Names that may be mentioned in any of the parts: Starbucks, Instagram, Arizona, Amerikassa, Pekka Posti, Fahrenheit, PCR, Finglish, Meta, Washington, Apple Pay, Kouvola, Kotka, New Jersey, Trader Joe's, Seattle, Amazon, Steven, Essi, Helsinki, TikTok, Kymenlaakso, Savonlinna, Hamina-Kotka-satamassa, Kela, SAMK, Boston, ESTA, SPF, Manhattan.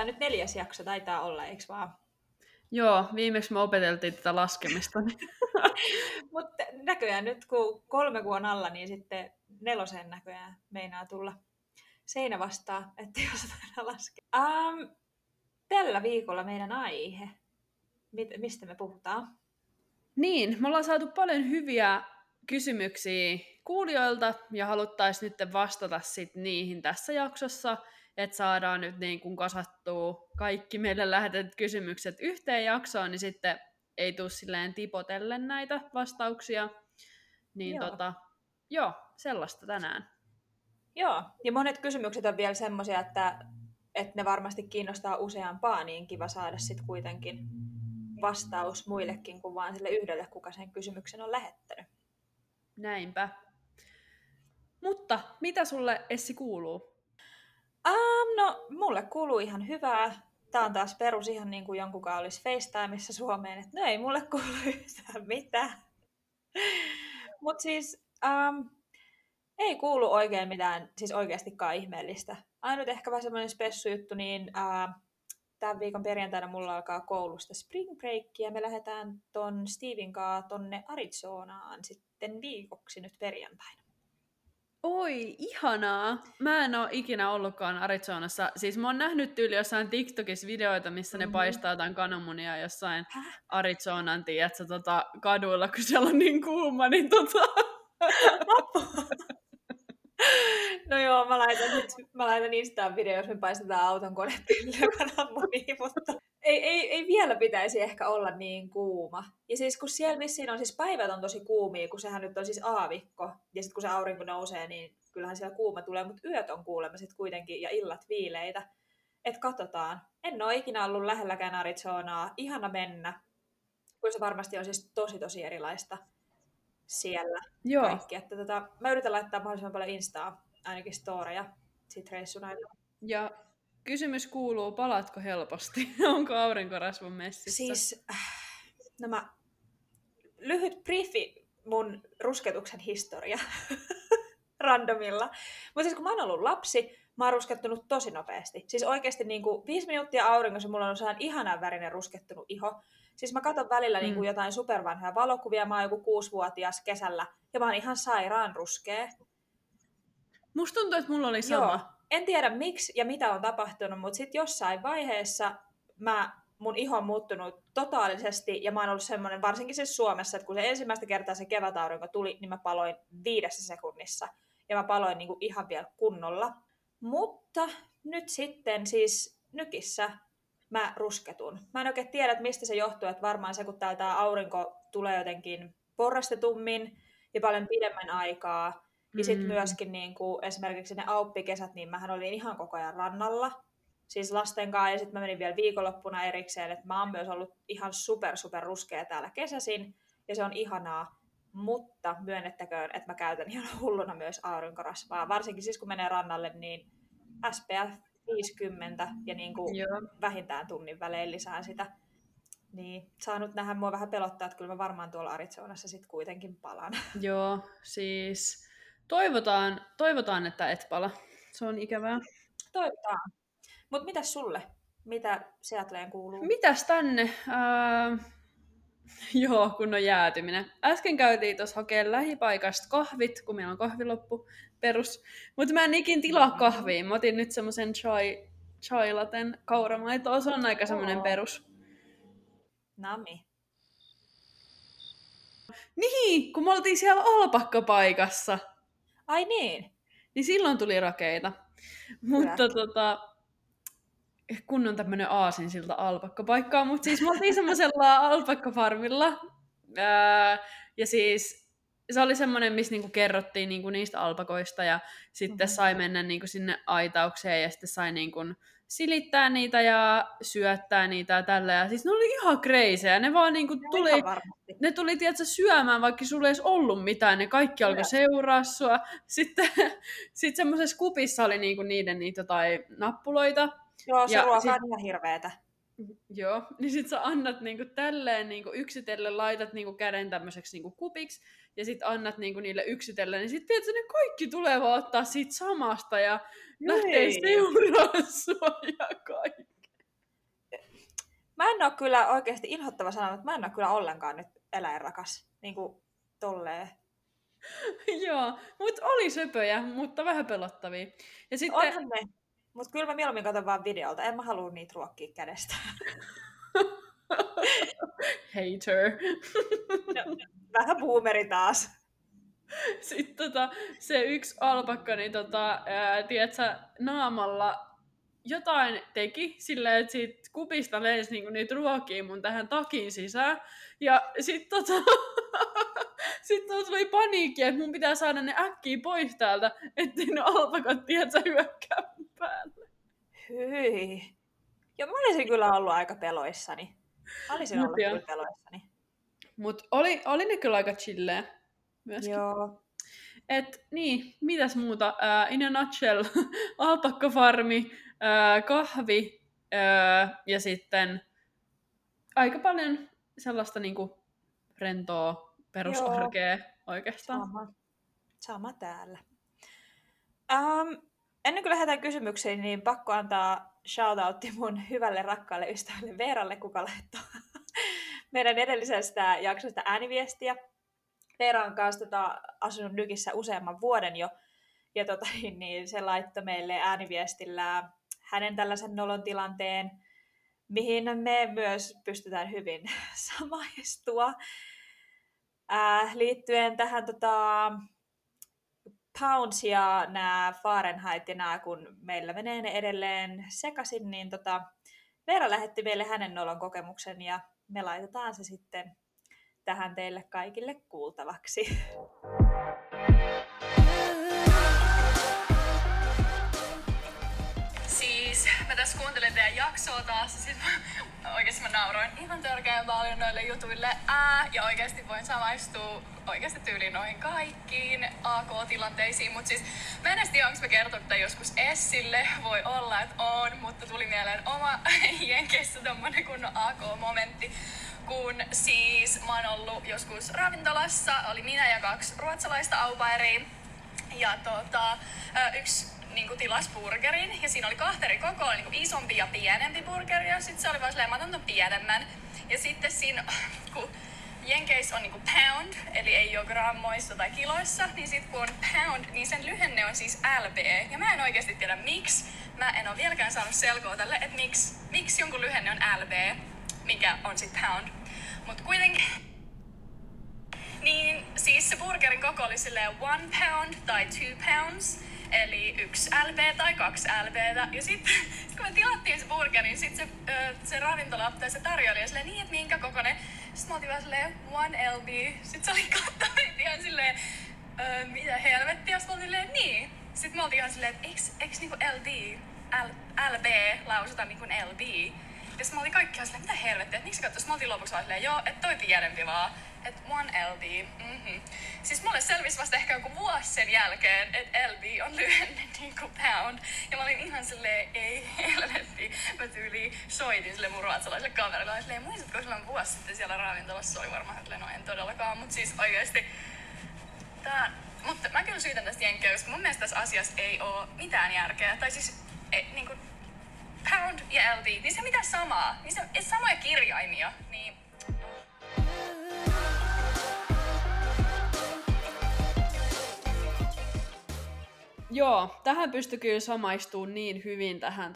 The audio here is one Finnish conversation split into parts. Tämä nyt 4. jakso taitaa olla, eikö vaan? Joo, viimeksi me opeteltiin tätä laskemista. Mutta näköjään nyt kun 3 kuun alla, niin sitten 4 näköjään meinaa tulla seinä vastaan, ettei osata laskea. Tällä viikolla meidän aihe, mistä me puhutaan? Niin, me ollaan saatu paljon hyviä kysymyksiä kuulijoilta ja haluttaisiin nyt vastata sit niihin tässä jaksossa, että saadaan nyt niin kun kasattua kaikki meille lähetetyt kysymykset yhteen jaksoon, niin sitten ei tule silleen tipotelle näitä vastauksia. Niin joo. Joo, sellaista tänään. Joo, ja monet kysymykset on vielä semmoisia, että ne varmasti kiinnostaa useampaa, niin kiva saada sitten kuitenkin vastaus muillekin kuin vaan sille yhdelle, kuka sen kysymyksen on lähettänyt. Näinpä. Mutta mitä sulle, Essi, kuuluu? No, mulle kuuluu ihan hyvää. Tää on taas perus ihan niin kuin jonkunkaan olisi FaceTimeissa Suomeen, että no ei mulle kuulu yhtään mitään. Mutta siis ei kuulu oikein mitään, siis oikeastikaan ihmeellistä. Ainut ehkä vähän semmoinen spessujuttu, niin tämän viikon perjantaina mulla alkaa koulusta spring break, ja me lähdetään ton Steven kaa tonne Arizonaan sitten viikoksi nyt perjantaina. Oi, ihanaa! Mä en oo ikinä ollutkaan Arizonassa. Siis mä oon nähnyt tyyli jossain TikTokissa videoita, missä ne paistaa jotain kananmunia jossain Arizonan, tiiätsä, kaduilla, kun siellä on niin kuuma, niin No joo, mä laitan Instaan video, jos me paistetaan auton konepillillä kananmunia, mutta ei vielä pitäisi ehkä olla niin kuuma. Ja siis kun siellä vissiin on, siis päivät on tosi kuumia, kun sehän nyt on siis aavikko, ja sitten kun se aurinko nousee, niin kyllähän siellä kuuma tulee, mutta yöt on kuulemma sitten kuitenkin, ja illat viileitä. Että katsotaan. En ole ikinä ollut lähelläkään Arizonaa, ihana mennä, kun se varmasti on siis tosi erilaista siellä. Joo. Kaikki. Että mä yritän laittaa mahdollisimman paljon Instaa, ainakin storeja, sit reissun aikana. Ja kysymys kuuluu, palaatko helposti? Onko aurinkorasvon messissä? Siis, no lyhyt briefi mun rusketuksen historia randomilla. Mutta siis kun mä oon ollut lapsi, mä oon ruskettunut tosi nopeasti. Siis oikeesti niinku 5 minuuttia auringossa mulla on sellainen ihanan värinen ruskettunut iho. Siis mä katon välillä niinku jotain supervanhoja valokuvia, mä oon joku 6-vuotias kesällä ja mä oon ihan sairaan ruskea. Musta tuntuu, että mulla oli sama. Joo. En tiedä miksi ja mitä on tapahtunut, mutta sitten jossain vaiheessa mun iho on muuttunut totaalisesti ja mä oon ollut semmoinen, varsinkin siis Suomessa, että kun se ensimmäistä kertaa se kevätaurinko tuli, niin mä paloin 5 sekunnissa ja mä paloin niinku ihan vielä kunnolla. Mutta nyt sitten siis nykissä mä rusketun. Mä en oikein tiedä, että mistä se johtuu, että varmaan se kun tää aurinko tulee jotenkin porrastetummin ja paljon pidemmän aikaa. Ja sitten myöskin niinku, esimerkiksi ne auppikesät, niin mähän olin ihan koko ajan rannalla, siis lasten kanssa, ja sitten mä menin vielä viikonloppuna erikseen, että mä oon myös ollut ihan super ruskea täällä kesäsin, ja se on ihanaa, mutta myönnettäköön, että mä käytän ihan hulluna myös aurinkorasvaa, varsinkin siis kun menee rannalle, niin SPF 50 ja niinku vähintään tunnin välein lisään sitä, niin saa nyt nähdä, mua vähän pelottaa, että kyllä mä varmaan tuolla Arizonassa sitten kuitenkin palan. Joo, siis Toivotaan, että et pala. Se on ikävää. Toivotaan. Mutta mitäs sulle? Mitä Seattleen kuuluu? Mitäs tänne? Joo, kun on jäätyminen. Äsken käytiin tuossa hakemaan lähipaikasta kahvit, kun meillä on kahviloppu perus. Mutta mä en ikin tilaa kahvia. Mä otin nyt semmoisen chai laten kauramaitoa. Se on aika semmoinen perus. Nami. Niin, kun me oltiin siellä alpakkapaikassa. Ai niin? Niin silloin tuli rakeita. Mutta kun on tämmönen aasinsilta alpakkapaikkaa, mutta siis me oltiin semmoisella alpakkafarmilla. Ja siis se oli semmoinen, missä niinku kerrottiin niinku niistä alpakoista ja sitten sai mennä niinku sinne aitaukseen ja sitten sai niinku silittää niitä ja syöttää niitä ja tällä. Ja siis ne oli ihan kreisejä. Ne vaan niinku ne tuli tiedätkö, syömään, vaikka sulla ei edes ollut mitään. Ne kaikki alkoi seuraa sua. Sitten semmoisessa kupissa oli niinku niitä jotain nappuloita. Joo, se ruokaa on ihan hirveetä. Joo, niin sit sä annat niinku tälleen niinku yksitellen, laitat niinku käden tämmöiseksi niinku kupiksi ja sit annat niinku niille yksitellen, niin sit tiedätkö, ne kaikki tulee vaan ottaa siitä samasta ja lähtee seuraamaan sua ja kaikki. Mä en oo kyllä oikeesti inhottava sana, mutta mä en oo kyllä ollenkaan nyt eläinrakas. Niinku tolleen. Joo, mut oli söpöjä, mutta vähän pelottavia. Ja sitten... Onhan ne, mut kyllä mä mieluummin katon vaan videolta. En mä haluu niitä ruokkia kädestä. Hater. No, vähän boomeri taas. Sitten se yksi alpakka, niin tiedätkö, naamalla jotain teki silleen, että siitä kupista leisi niinku niitä ruokia mun tähän takin sisään. Ja sitten sitten tuli paniikki, että mun pitää saada ne äkkiä pois täältä, ettei ne alpakat, tiedätkö, hyökkää mun päälle. Hyi. Ja mä olisin kyllä ollut aika peloissani. Mut oli ne kyllä aika chilleä myöskin. Joo. Et niin, mitäs muuta? In a nutshell, alpakkafarmi, kahvi ja sitten aika paljon sellaista niinku rentoa perusarkea oikeastaan. Sama täällä. Ennen kuin lähdetään kysymyksiin, niin pakko antaa shoutoutti mun hyvälle rakkaalle ystävälle Veeralle, kuka laittoi meidän edellisestä jaksosta ääniviestiä. Veera on kanssa asunut Nykissä useamman vuoden jo, ja niin se laittoi meille ääniviestillä hänen tällaisen nolon tilanteen, mihin me myös pystytään hyvin samaistua. Liittyen tähän pounds ja nämä Fahrenheit ja nämä, kun meillä menee ne edelleen sekaisin, niin Veera lähetti meille hänen nolon kokemuksen, ja me laitetaan se sitten tähän teille kaikille kuultavaksi. Siis mä tässä kuuntelen teidän jaksoa taas ja sit oikeesti mä nauroin ihan törkeän paljon noille jutuille ja oikeesti voin samaistua oikeesti tyyliin noihin kaikkiin AK-tilanteisiin, mut siis mä en edes tiedä, onks mä kertonut tän joskus Essille, voi olla et on, mutta tuli mieleen oma jenkeissä tommonen kunnon AK-momentti. Kun siis mä oon ollut joskus ravintolassa, oli minä ja kaksi ruotsalaista au pairia, ja yksi niinku tilas burgerin, ja siinä oli kahta eri kokoa, niinku isompi ja pienempi burgeri, ja sit se oli vaan silleen, mä otan ton pienemmän. Ja sitten siinä, kun jenkeissä on niinku pound, eli ei oo grammoissa tai kiloissa, niin sit kun on pound, niin sen lyhenne on siis LB, ja mä en oikeesti tiedä miksi, mä en oo vieläkään saanut selkoa tälle, että miksi jonkun lyhenne on LB, mikä on sit pound. Mut kuitenkin... Niin siis se burgerin koko oli silleen 1 pound tai 2 pounds, eli 1 LB tai 2 LBtä. Ja sit kun me tilattiin se burgerin, sit se ravintola tai se tarjoilija silleen niin, että minkä kokoinen. Sit mä otin vaan silleen 1 LB. Sit se oli kattoin ihan silleen, mitä helvettiä. Sit mä otin silleen niin. Sit mä otin ihan silleen, että eiks niinku LB lausuta niinku LB. Ja sit mä olin kaikkiaan silleen, mitä helvettiä, et miksi katsois? Mä oltiin lopuksi vaan silleen, joo, et toi pienempi vaan. Et 1 LB, Siis mulle selvisi vasta ehkä joku vuosi sen jälkeen, et LB on lyhenne niinku pound. Ja mä olin ihan silleen, ei helvetti. Mä tyyliin soitin sille mun ruotsalaiselle kaverille, ja silleen, muistatko silloin vuosi sitten siellä ravintolassa? Se oli varmaan, että no en todellakaan, mut siis oikeesti. Mutta mä kyllä syytän tästä jenkkejä, koska mun mielestä tässä asiassa ei oo mitään järkeä. Tai siis, niinku... Pound ja LB, niin se mitä samaa, niin se samoja kirjaimia, niin... Joo, tähän pystyi kyllä samaistumaan niin hyvin tähän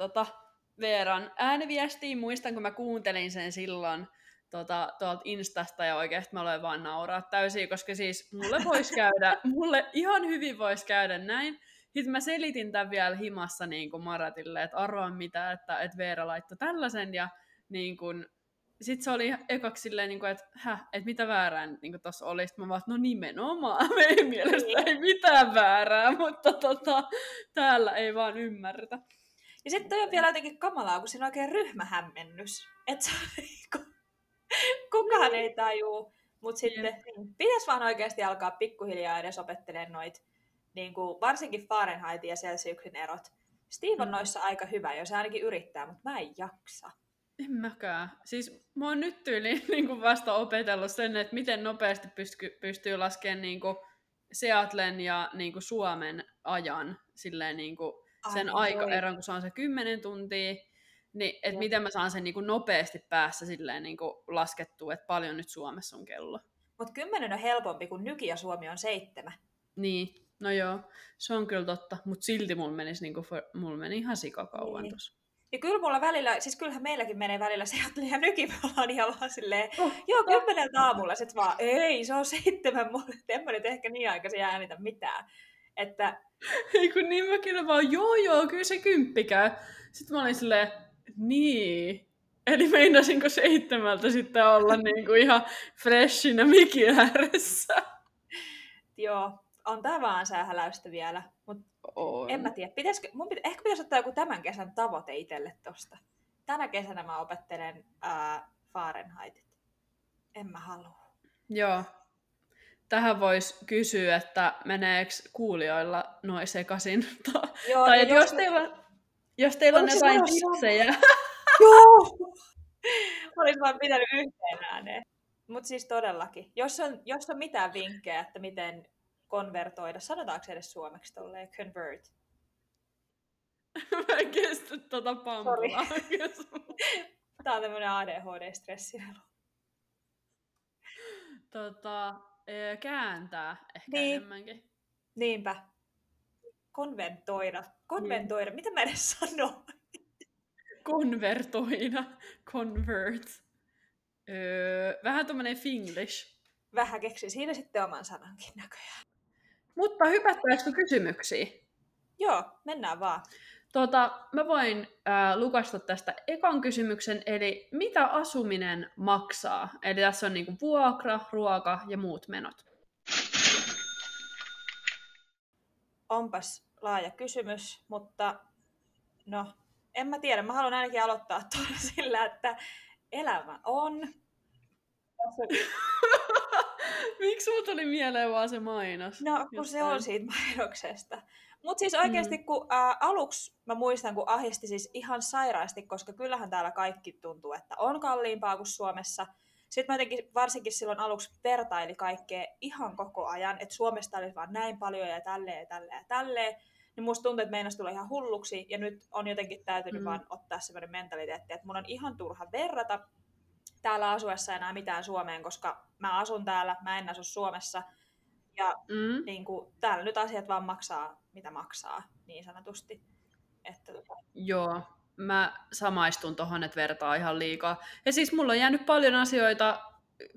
Veeran ääniviestiin. Muistan, kun mä kuuntelin sen silloin tuolta Instasta, ja oikeesti mä aloin vaan nauraa täysin, koska siis mulle ihan hyvin voisi käydä näin. Sitten mä selitin tämän vielä himassa niin kuin Maratille, että arvaan mitä, että Veera laittoi tällaisen. Ja niin kuin, sit se oli ekaksi silleen, niin kuin, että mitä väärää nyt niin tuossa oli. Sitten mä vaan, no nimenomaan, meidän mielestä ei mitään väärää, mutta täällä ei vaan ymmärretä. Ja sitten toi on vielä jotenkin kamalaa, kun siinä on oikein ryhmähämmennys. Että kukaan ei tajuu, mutta sitten pitäisi vaan oikeasti alkaa pikkuhiljaa edes opettelemaan noita. Niin kuin varsinkin Fahrenheitin ja Celsiuksen erot. Steve on noissa aika hyvä, jos ainakin yrittää, mutta mä en jaksa. En mäkään. Siis mä oon nyt tyyliin niin vasta opetellut sen, että miten nopeasti pystyy laskemaan niin Seattlen ja niin Suomen ajan. Silleen, niin sen aikaeron, kun se on se 10 tuntia. Niin, että miten mä saan sen niinku nopeasti päässä silleen niinku laskettua, että paljon nyt Suomessa on kello. Mut 10 on helpompi, kun nyki ja Suomi on 7. Niin, no joo, se on kyllä totta, mut silti mulla niinku, mul meni ihan sikakauan niin. Tossa. Ja kyllä mulla välillä, siis kyllähän meilläkin menee välillä Seattle ja nyki, me ollaan ihan vaan silleen, joo 10 aamulla, sit vaan ei, se on 7 mulle, en mä nyt ehkä niin aikaisin äänitä mitään. Että... Ei kun niin mä kyllä vaan, joo, kyllä se 10 käy. Sit mä olin silleen, niin. Eli meinasinko 7 sitten olla niinku ihan freshinä mikin ääressä? Joo, on tää vaan sähäläystä vielä. Mut en mä tiedä. Ehkä pitäisi ottaa joku tämän kesän tavoite itselle tosta. Tänä kesänä mä opettelen Fahrenheitit. En mä halua. Joo. Tähän voisi kysyä, että meneekö kuulijoilla noin sekaisin? Joo, tai jos teillä on ne vain tipsejä. Joo! Olisi vaan pitänyt yhteen ääneen. Mutta siis todellakin. Jos on mitään vinkkejä, että miten konvertoida, sanotaanko edes suomeksi tolleen convert? Mä en kestä tota pampulaa. Tää on tämmönen ADHD-stressivelu. Kääntää ehkä niin. Enemmänkin. Niinpä. Konventoida. Mitä mä edes sanon? Konvertoida. Convert. Vähän tommonen Finglish. Vähän keksii siinä sitten oman sanankin näköjään. Mutta hypättäisikö kysymyksiä? Joo, mennään vaan. Mä voin lukasta tästä ekan kysymyksen, eli mitä asuminen maksaa? Eli tässä on niinku vuokra, ruoka ja muut menot. Onpas laaja kysymys, mutta no, en mä tiedä. Mä haluan ainakin aloittaa tuolla sillä, että elämä on. Miksi sulla tuli mieleen vaan se mainos? No, kun jostain. Se on siitä mainoksesta. Mutta siis oikeasti, kun aluksi mä muistan, kun ahdisti siis ihan sairaasti, koska kyllähän täällä kaikki tuntuu, että on kalliimpaa kuin Suomessa. Sitten mä jotenkin varsinkin silloin aluksi vertaili kaikkea ihan koko ajan, että Suomesta oli vaan näin paljon ja tälleen. Niin musta tuntuu, että meinasi tulla ihan hulluksi ja nyt on jotenkin täytynyt vaan ottaa semmoinen mentaliteetti, että mun on ihan turha verrata täällä asuessa enää mitään Suomeen, koska mä asun täällä, mä en asu Suomessa. Ja niin kuin, täällä nyt asiat vaan maksaa, mitä maksaa, niin sanotusti. Että, joo, mä samaistun tohon, että vertaa ihan liikaa. Ja siis mulla on jäänyt paljon asioita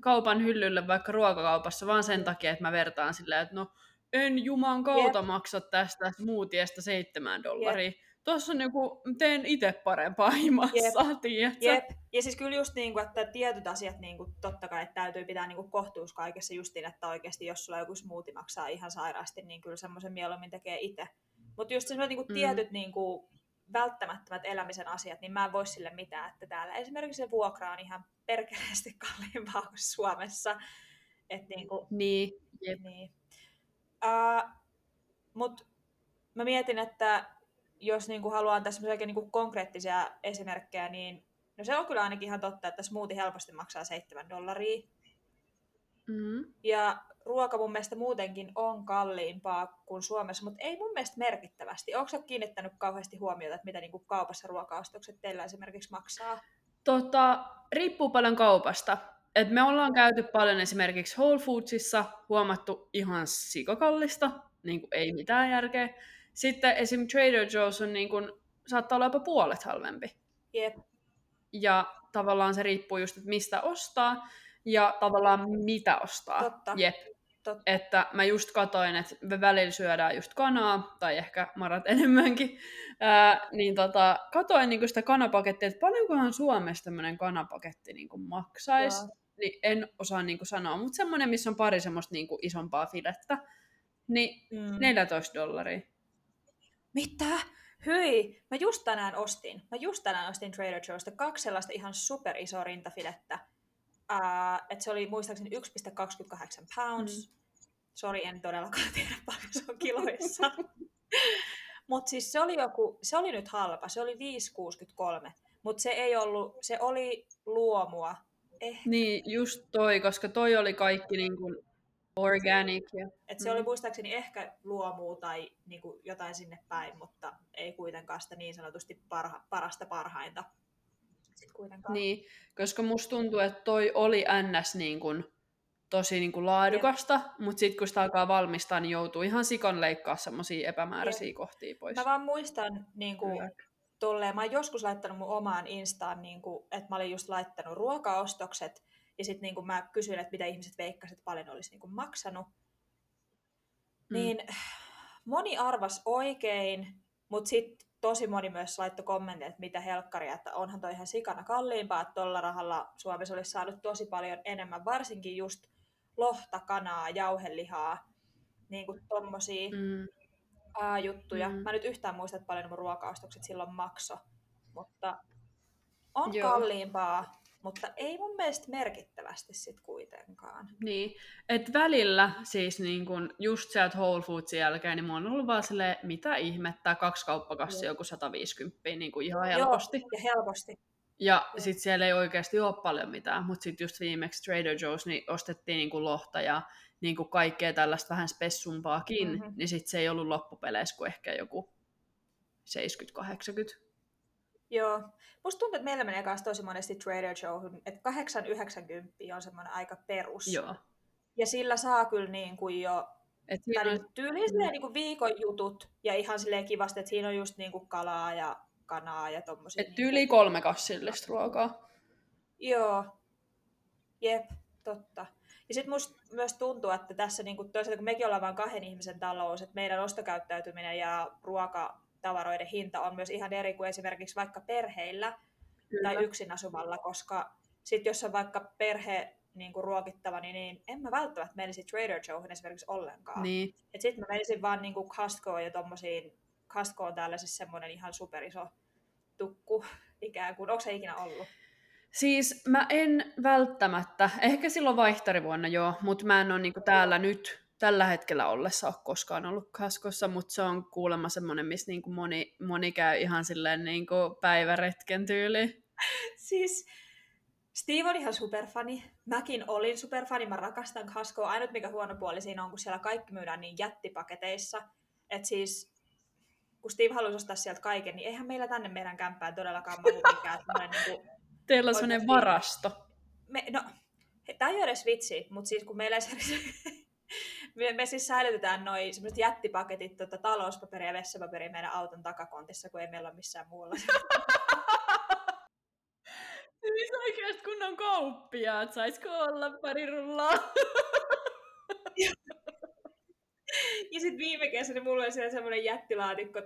kaupan hyllylle, vaikka ruokakaupassa, vaan sen takia, että mä vertaan silleen, että no en juman kautta maksa tästä muutiestä $7. Tuossa on joku, teen itse parempaa himassa, tiedätkö? Jep, ja siis kyllä just niin kuin, että tietyt asiat niin kuin, totta kai täytyy pitää niin kuin kohtuus kaikessa justiin, että oikeasti jos sulla joku smoothie maksaa ihan sairaasti, niin kyllä semmoisen mieluummin tekee itse. Mutta just semmoiset niin kuin tietyt niin kuin välttämättömät elämisen asiat, niin mä en voi sille mitään, että täällä esimerkiksi se vuokra on ihan perkeleesti kalliimpaa kuin Suomessa. Et niin kuin, niin. Mutta mä mietin, että jos niinku haluan tässä niinku konkreettisia esimerkkejä, niin no se on kyllä ainakin ihan totta, että smoothie helposti maksaa $7. Ja ruoka mun mielestä muutenkin on kalliimpaa kuin Suomessa, mutta ei mun mielestä merkittävästi. Onko sä kiinnittänyt kauheasti huomiota, että mitä niinku kaupassa ruokaostokset teillä esimerkiksi maksaa? Riippuu paljon kaupasta. Et me ollaan käyty paljon esimerkiksi Whole Foodsissa, huomattu ihan sikakallista, niinku ei mitään järkeä. Sitten esim. Trader Joe's on niin kun, saattaa olla jopa puolet halvempi. Yep. Ja tavallaan se riippuu just, että mistä ostaa ja tavallaan mitä ostaa. Totta. Yep. Totta. Että mä just katoin, että me välillä syödään just kanaa, tai ehkä marat enemmänkin, niin katoin niin kun sitä kanapakettia, että paljonkohan Suomessa tämmöinen kanapaketti niin kun maksaisi. Wow. Niin en osaa niin kun sanoa, mutta semmoinen, missä on pari semmoista niin kun isompaa filettä, niin $14. Mitä? Hyi! Mä just tänään ostin Trader Joe'sta 2 sellaista ihan superisoa rintafilettä. Että se oli muistaakseni 1,28 pounds. Sori, en todellakaan tiedä paljon se on kiloissa. Mutta siis se oli nyt halpa, se oli 5,63. Mutta se oli luomua. Niin, just toi, koska toi oli kaikki niin kuin organic. Et se oli muistaakseni ehkä luomua tai niin kuin jotain sinne päin, mutta ei kuitenkaan sitä niin sanotusti parasta parhainta sit kuitenkaan. Niin, koska musta tuntuu, että toi oli ns. Niin kun, tosi niin kun laadukasta, mutta sitten kun sitä alkaa valmistaa, niin joutuu ihan sikon leikkaa semmosia epämääräisiä kohtia pois. Mä vaan muistan niin kun, tolleen, mä oon joskus laittanut mun omaan instaan, niin kun, että mä olin just laittanut ruokaostokset, ja sitten niin kun mä kysyin, että mitä ihmiset veikkasivat, paljon olisi niin kun maksanut, niin moni arvasi oikein, mutta sitten tosi moni myös laittoi kommentteja, että mitä helkkaria, että onhan toi ihan sikana kalliimpaa, että tuolla rahalla Suomessa olisi saanut tosi paljon enemmän, varsinkin just lohta, kanaa, jauhelihaa, niin kuin tommosia juttuja. Mä nyt yhtään muista, että paljon mun ruokaostokset silloin makso, mutta on kalliimpaa. Mutta ei mun mielestä merkittävästi sit kuitenkaan. Niin, että välillä siis niin kun just sieltä Whole Foodsin jälkeen, niin mulla on ollut vaan silleen, mitä ihmettää, 2 kauppakassia joku 150, niin kuin ihan helposti. Joo, ja helposti. Ja sit siellä ei oikeasti ole paljon mitään, mutta sit just viimeksi Trader Joe's, niin ostettiin niin kuin lohta ja niin kuin kaikkea tällaista vähän spessumpaakin, niin sit se ei ollut loppupeleissä kuin ehkä joku 70-80. Joo. Musta tuntuu, että meillä menee kanssa tosi monesti Trader Joe'hun, että 8,90 on semmoinen aika perus. Joo. Ja sillä saa kyllä niin kuin jo tyyliin niin kuin viikon jutut ja ihan silleen kivasti, että siinä on just niin kuin kalaa ja kanaa ja tommosia. Että tyyli 3 kassillista ruokaa. Joo. Jep, totta. Ja sit musta myös tuntuu, että tässä niin kuin toisaalta kun mekin ollaan vain 2 ihmisen talous, että meidän ostokäyttäytyminen ja tavaroiden hinta on myös ihan eri kuin esimerkiksi vaikka perheillä tai yksin asuvalla, koska sit jos on vaikka perhe niin kuin ruokittava, niin en mä välttämättä menisi Trader Joe'hun esimerkiksi ollenkaan. Niin. Et sit mä menisin vaan niin kuin Costcoon ja tommosiin, Costco on täällä siis semmonen ihan superiso tukku ikään kuin, onko se ikinä ollut? Siis mä en välttämättä, ehkä silloin vaihtarivuonna joo, mutta mä en ole niin kuin täällä nyt tällä hetkellä ollessa ole koskaan ollut Costcossa, mutta se on kuulemma semmoinen, missä niinku moni käy ihan silleen niinku päiväretken tyyliin. Siis Steve on ihan superfani. Mäkin olin superfani. Mä rakastan Costcoa. Ainut mikä huono puoli siinä on, kun siellä kaikki myydään niin jättipaketeissa. Että siis, kun Steve halusi ostaa sieltä kaiken, niin eihän meillä tänne meidän kämppään todellakaan mahu mikään. Teillä on semmoinen varasto. Tämä ei ole edes vitsi, mutta siis kun meillä esimerkiksi me siis säilytetään noi semmoiset jättipaketit, talouspaperia ja vessapaperia meidän auton takakontissa, kun ei meillä ole missään muulla. Siis oikeasti kunnon kauppiaat, saisiko olla pari rullaa? Ja sitten viime kesänä mulla oli siellä semmoinen jättilaatikko,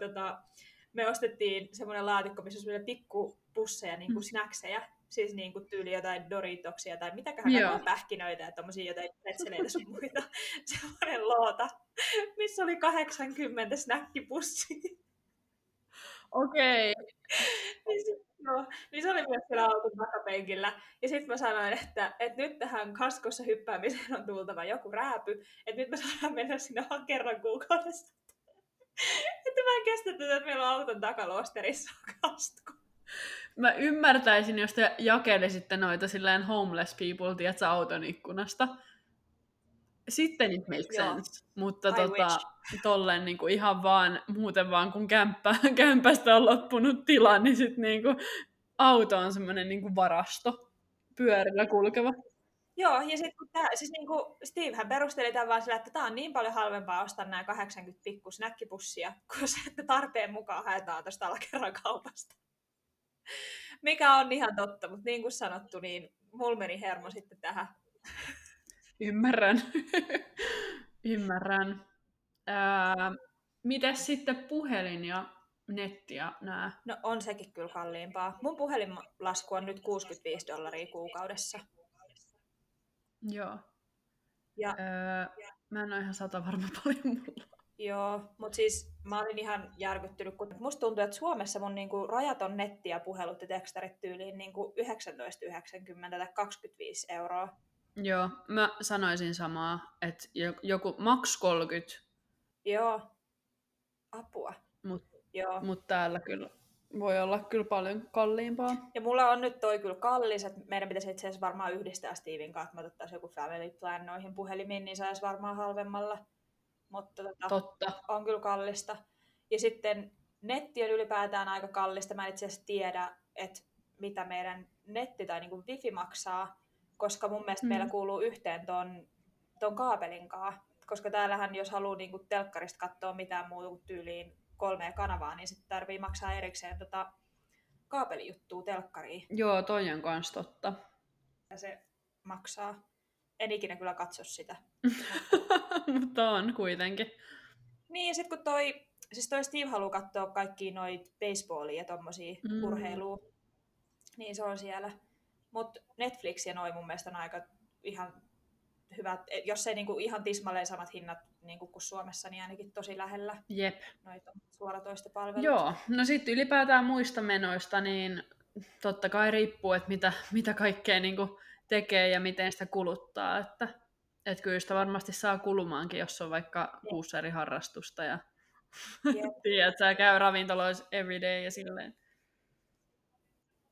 me ostettiin semmoinen laatikko, missä on semmoinen pikkupusseja, niin kuin snackseja. Siis niin kuin tyyli jotain Doritoksia tai mitäköhän pähkinöitä ja tommosia jotain pretzeleitä sun muita. Semmoinen loota, missä oli 80 snäkkipussia. Okei. Niin se oli myös siellä auton takapenkillä. Ja sit mä sanoin, että nyt tähän Costcossa hyppäämiseen on tultava joku rääpy. Että nyt mä saadaan mennä sinne kerran kuukaudessa. Että mä en kestä tätä, että meillä on auton takalosterissa Costco. Mä ymmärtäisin, jos te jakelisitte noita silleen homeless people, tiedätkö, auton ikkunasta. Sitten it makes sense. Mutta tolleen niinku ihan vaan, muuten vaan kun kämpästä on loppunut tila, niin sit niinku auto on semmonen niinku varasto, pyörillä kulkeva. Joo, ja sit kun siis niinku Stevehän perusteli tämän vaan sillä, että tää on niin paljon halvempaa ostaa nää 80 pikku snäkkipussia, kun se, että tarpeen mukaan haetaan tosta alakerran kaupasta. Mikä on ihan totta, mutta niin kuin sanottu, niin mulla meni hermo sitten tähän. Ymmärrän. Mites sitten puhelin ja netti ja nää? No on sekin kyllä kalliimpaa. Mun puhelinlasku on nyt $65 kuukaudessa. Joo. Mä en ole ihan 100 varma paljon mulla. Joo, mutta siis mä olin ihan järkyttynyt, kun musta tuntuu, että Suomessa mun niinku rajaton netti ja puhelut ja tekstarit tyyliin niinku 19,90 tai 25 €. Joo, mä sanoisin samaa, että joku maks 30. Joo, apua. Mut täällä kyllä voi olla kyllä paljon kalliimpaa. Ja mulla on nyt toi kyllä kallis, että meidän pitäisi itse asiassa varmaan yhdistää Steven kanssa, että me otettaisiin joku family plan noihin puhelimiin, niin saisi varmaan halvemmalla. Mutta on kyllä kallista. Ja sitten netti on ylipäätään aika kallista. Mä en itse asiassa tiedä, että mitä meidän netti tai niin kuin wifi maksaa, koska mun mielestä meillä kuuluu yhteen ton kaapelinkaa. Koska täällähän, jos haluaa niin kuin telkkarista katsoa mitään muuta tyyliin 3 kanavaa, niin sitten tarvii maksaa erikseen kaapelijuttua telkkariin. Joo, toi on kans totta. Ja se maksaa. En ikinä kyllä katso sitä. Mutta on kuitenkin. Niin, ja sit kun toi Steve haluaa katsoa kaikkia noita baseballia ja tommosia urheilua, niin se on siellä. Mut Netflix ja noi mun mielestä on aika ihan hyvät, jos ei niinku ihan tismalleen samat hinnat niinku kuin Suomessa, niin ainakin tosi lähellä. Jep. Noita suoratoistopalveluita. Joo, no sit ylipäätään muista menoista, niin totta kai riippuu, että mitä kaikkea niinku tekee ja miten sitä kuluttaa, että kyllä sitä varmasti saa kulumaankin, jos on vaikka 6 eri harrastusta ja tiedätkö, käy ravintoloissa everyday ja silleen.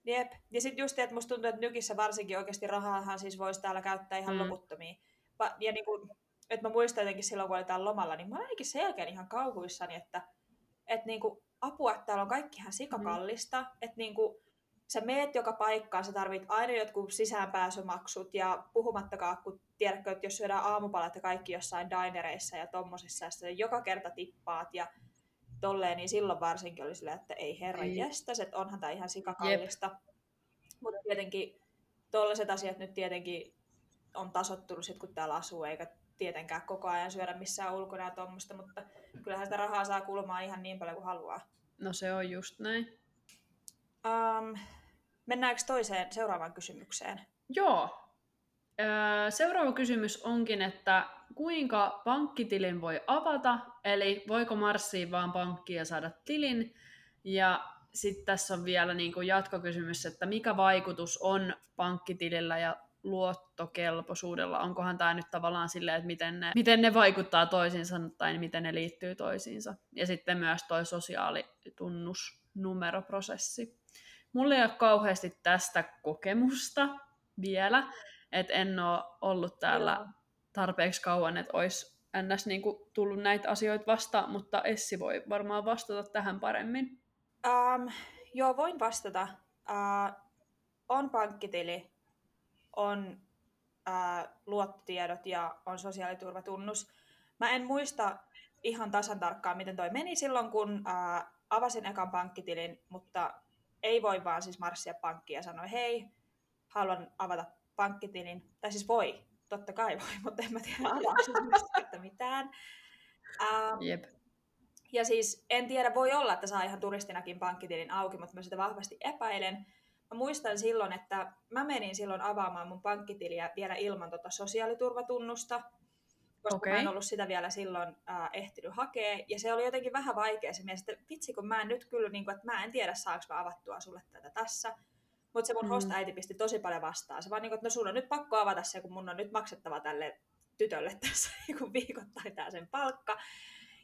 Jep, ja sitten just, että musta tuntuu, että nykissä varsinkin oikeasti rahaahan siis voisi täällä käyttää ihan loputtomiin. Ja niin kuin, että mä muistan jotenkin silloin, kun oli täällä lomalla, niin mä olin ainakin sen jälkeen ihan kauhuissani, että niin kuin apua, että täällä on kaikkihan sikakallista, että niin kuin sä meet joka paikkaan, sä tarvit aina jotkut sisäänpääsymaksut ja puhumattakaan, kun tiedätkö, että jos syödään aamupalat ja kaikki jossain dinereissa ja tommosissa, ja joka kerta tippaat ja tolleen, niin silloin varsinkin oli silleen, että ei herranjestas, että onhan tää ihan sikakallista. Jep. Mutta tietenkin tollaiset asiat nyt tietenkin on tasottunut sit, kun täällä asuu, eikä tietenkään koko ajan syödä missään ulkona ja tommoista, mutta kyllähän sitä rahaa saa kulmaa ihan niin paljon kuin haluaa. No se on just näin. Mennäänkö toiseen seuraavaan kysymykseen? Joo. Seuraava kysymys onkin, että kuinka pankkitilin voi avata, eli voiko marssia vaan pankkiin ja saada tilin? Ja sitten tässä on vielä niin kuin jatkokysymys, että mikä vaikutus on pankkitilillä ja luottokelpoisuudella? Onkohan tämä nyt tavallaan silleen, että miten ne vaikuttaa toisiinsa tai miten ne liittyy toisiinsa? Ja sitten myös toi sosiaalitunnusnumeroprosessi. Mulla ei ole kauheasti tästä kokemusta vielä, että en ole ollut täällä tarpeeksi kauan, että olisi ns. Niinku tullut näitä asioita vastaan, mutta Essi voi varmaan vastata tähän paremmin. Joo, voin vastata. On pankkitili, on luottotiedot ja on sosiaaliturvatunnus. Mä en muista ihan tasan tarkkaan, miten toi meni silloin, kun avasin ekan pankkitilin, mutta ei voi vaan siis marssia pankkiin ja sanoa, hei, haluan avata pankkitilin. Tai siis voi, totta kai voi, mutta en mä tiedä avaa mitään. Jep. Ja siis en tiedä, voi olla, että saa ihan turistinakin pankkitilin auki, mutta mä sitä vahvasti epäilen. Mä muistan silloin, että mä menin silloin avaamaan mun pankkitiliä vielä ilman sosiaaliturvatunnusta, koska mä en ollut sitä vielä silloin ehtinyt hakea, ja se oli jotenkin vähän vaikea se mies, että vitsi, kun mä en nyt kyllä, niin kuin, että mä en tiedä, saanko mä avattua sulle tätä tässä, mutta se mun host-äiti pisti tosi paljon vastaan. Se vaan niin kuin, että no sun on nyt pakko avata se, kun mun on nyt maksettava tälle tytölle tässä viikoittain tää sen palkka.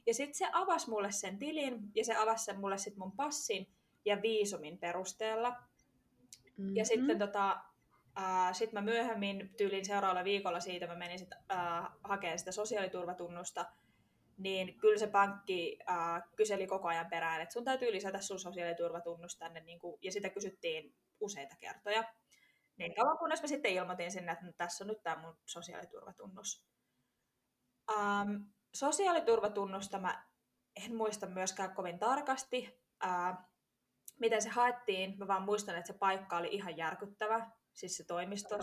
Ja sit se avasi mulle sen tilin, ja se avasi sen mulle sit mun passin ja viisumin perusteella. Ja sitten sitten mä myöhemmin tyylin seuraavalla viikolla siitä mä menin sit, hakemaan sitä sosiaaliturvatunnusta, niin kyllä se pankki kyseli koko ajan perään, että sun täytyy lisätä sun sosiaaliturvatunnus tänne, niin kun, ja sitä kysyttiin useita kertoja. Niin kauan kunnes mä sitten ilmoitin sinne, että tässä on nyt tämä mun sosiaaliturvatunnus. Sosiaaliturvatunnusta mä en muista myöskään kovin tarkasti, miten se haettiin. Mä vaan muistan, että se paikka oli ihan järkyttävä. Siis se toimisto,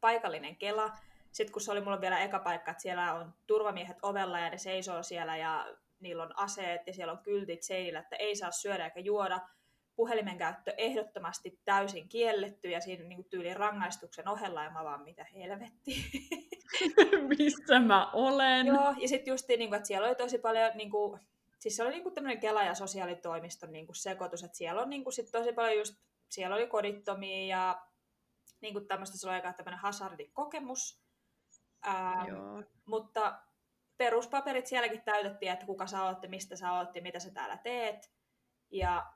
paikallinen Kela. Sitten kun se oli mulla vielä eka paikka, että siellä on turvamiehet ovella ja ne seisoo siellä ja niillä on aseet ja siellä on kyltit seinillä, että ei saa syödä eikä juoda. Puhelimen käyttö ehdottomasti täysin kielletty ja siinä niin tyyliin rangaistuksen ohella ja mä vaan mitä helvettiä. Missä mä olen? Joo, ja sitten just niin kuin, että siellä oli tosi paljon, niin kuin, siis se oli niin kuin tämmöinen Kela- ja sosiaalitoimiston niin kuin sekoitus, että siellä on niin kuin, sit tosi paljon just siellä oli kodittomia ja niin kuin tämmöistä, se oli aika tämmöinen hazardikokemus. Mutta peruspaperit sielläkin täytettiin, että kuka sä oot, mistä sä oot ja mitä sä täällä teet. Ja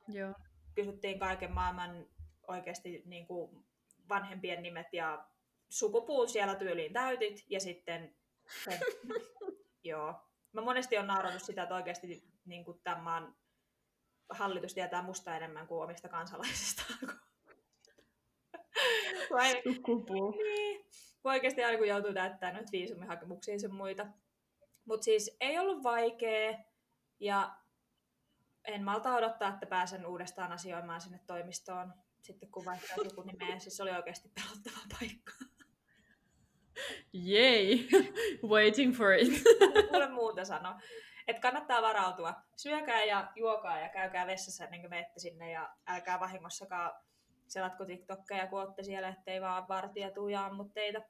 kysyttiin kaiken maailman oikeasti niin kuin vanhempien nimet ja sukupuun siellä tyyliin täytit. Ja sitten Mä monesti on naurattu sitä, että oikeasti niin kuin tämän maan hallitus tietää musta enemmän kuin omista kansalaisistaan. Niin. Oikeasti aina kun joutuu täyttämään noita viisumihakemuksia ja sun muita. Mutta siis ei ollut vaikea ja en malta odottaa, että pääsen uudestaan asioimaan sinne toimistoon. Sitten kun vaihtaa joku nimeä, siis se oli oikeasti pelottava paikka. Yay! Waiting for it. Mulle muuta sano. Että kannattaa varautua. Syökää ja juokaa ja käykää vessassa ennen kuin menette sinne ja älkää vahingossakaan selatko TikTokkeja, kun ootte siellä, ettei vaan vartija tuu ja ammu teitä.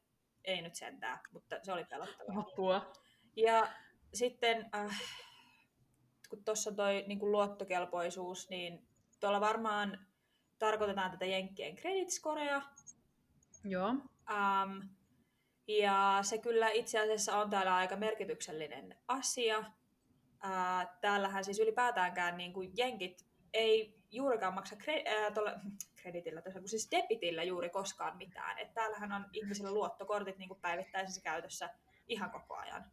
Ei nyt sentään, mutta se oli pelottavaa. Apua. Ja sitten, kun tuossa on toi niin kun luottokelpoisuus, niin tuolla varmaan tarkoitetaan tätä Jenkkien credit scorea. Joo. Ja se kyllä itse asiassa on täällä aika merkityksellinen asia. Täällähän siis ylipäätäänkään niin kuin jenkit ei juurikaan maksa debitillä juuri koskaan mitään. Et täällähän on ihmisillä luottokortit niin kuin päivittäisessä käytössä ihan koko ajan.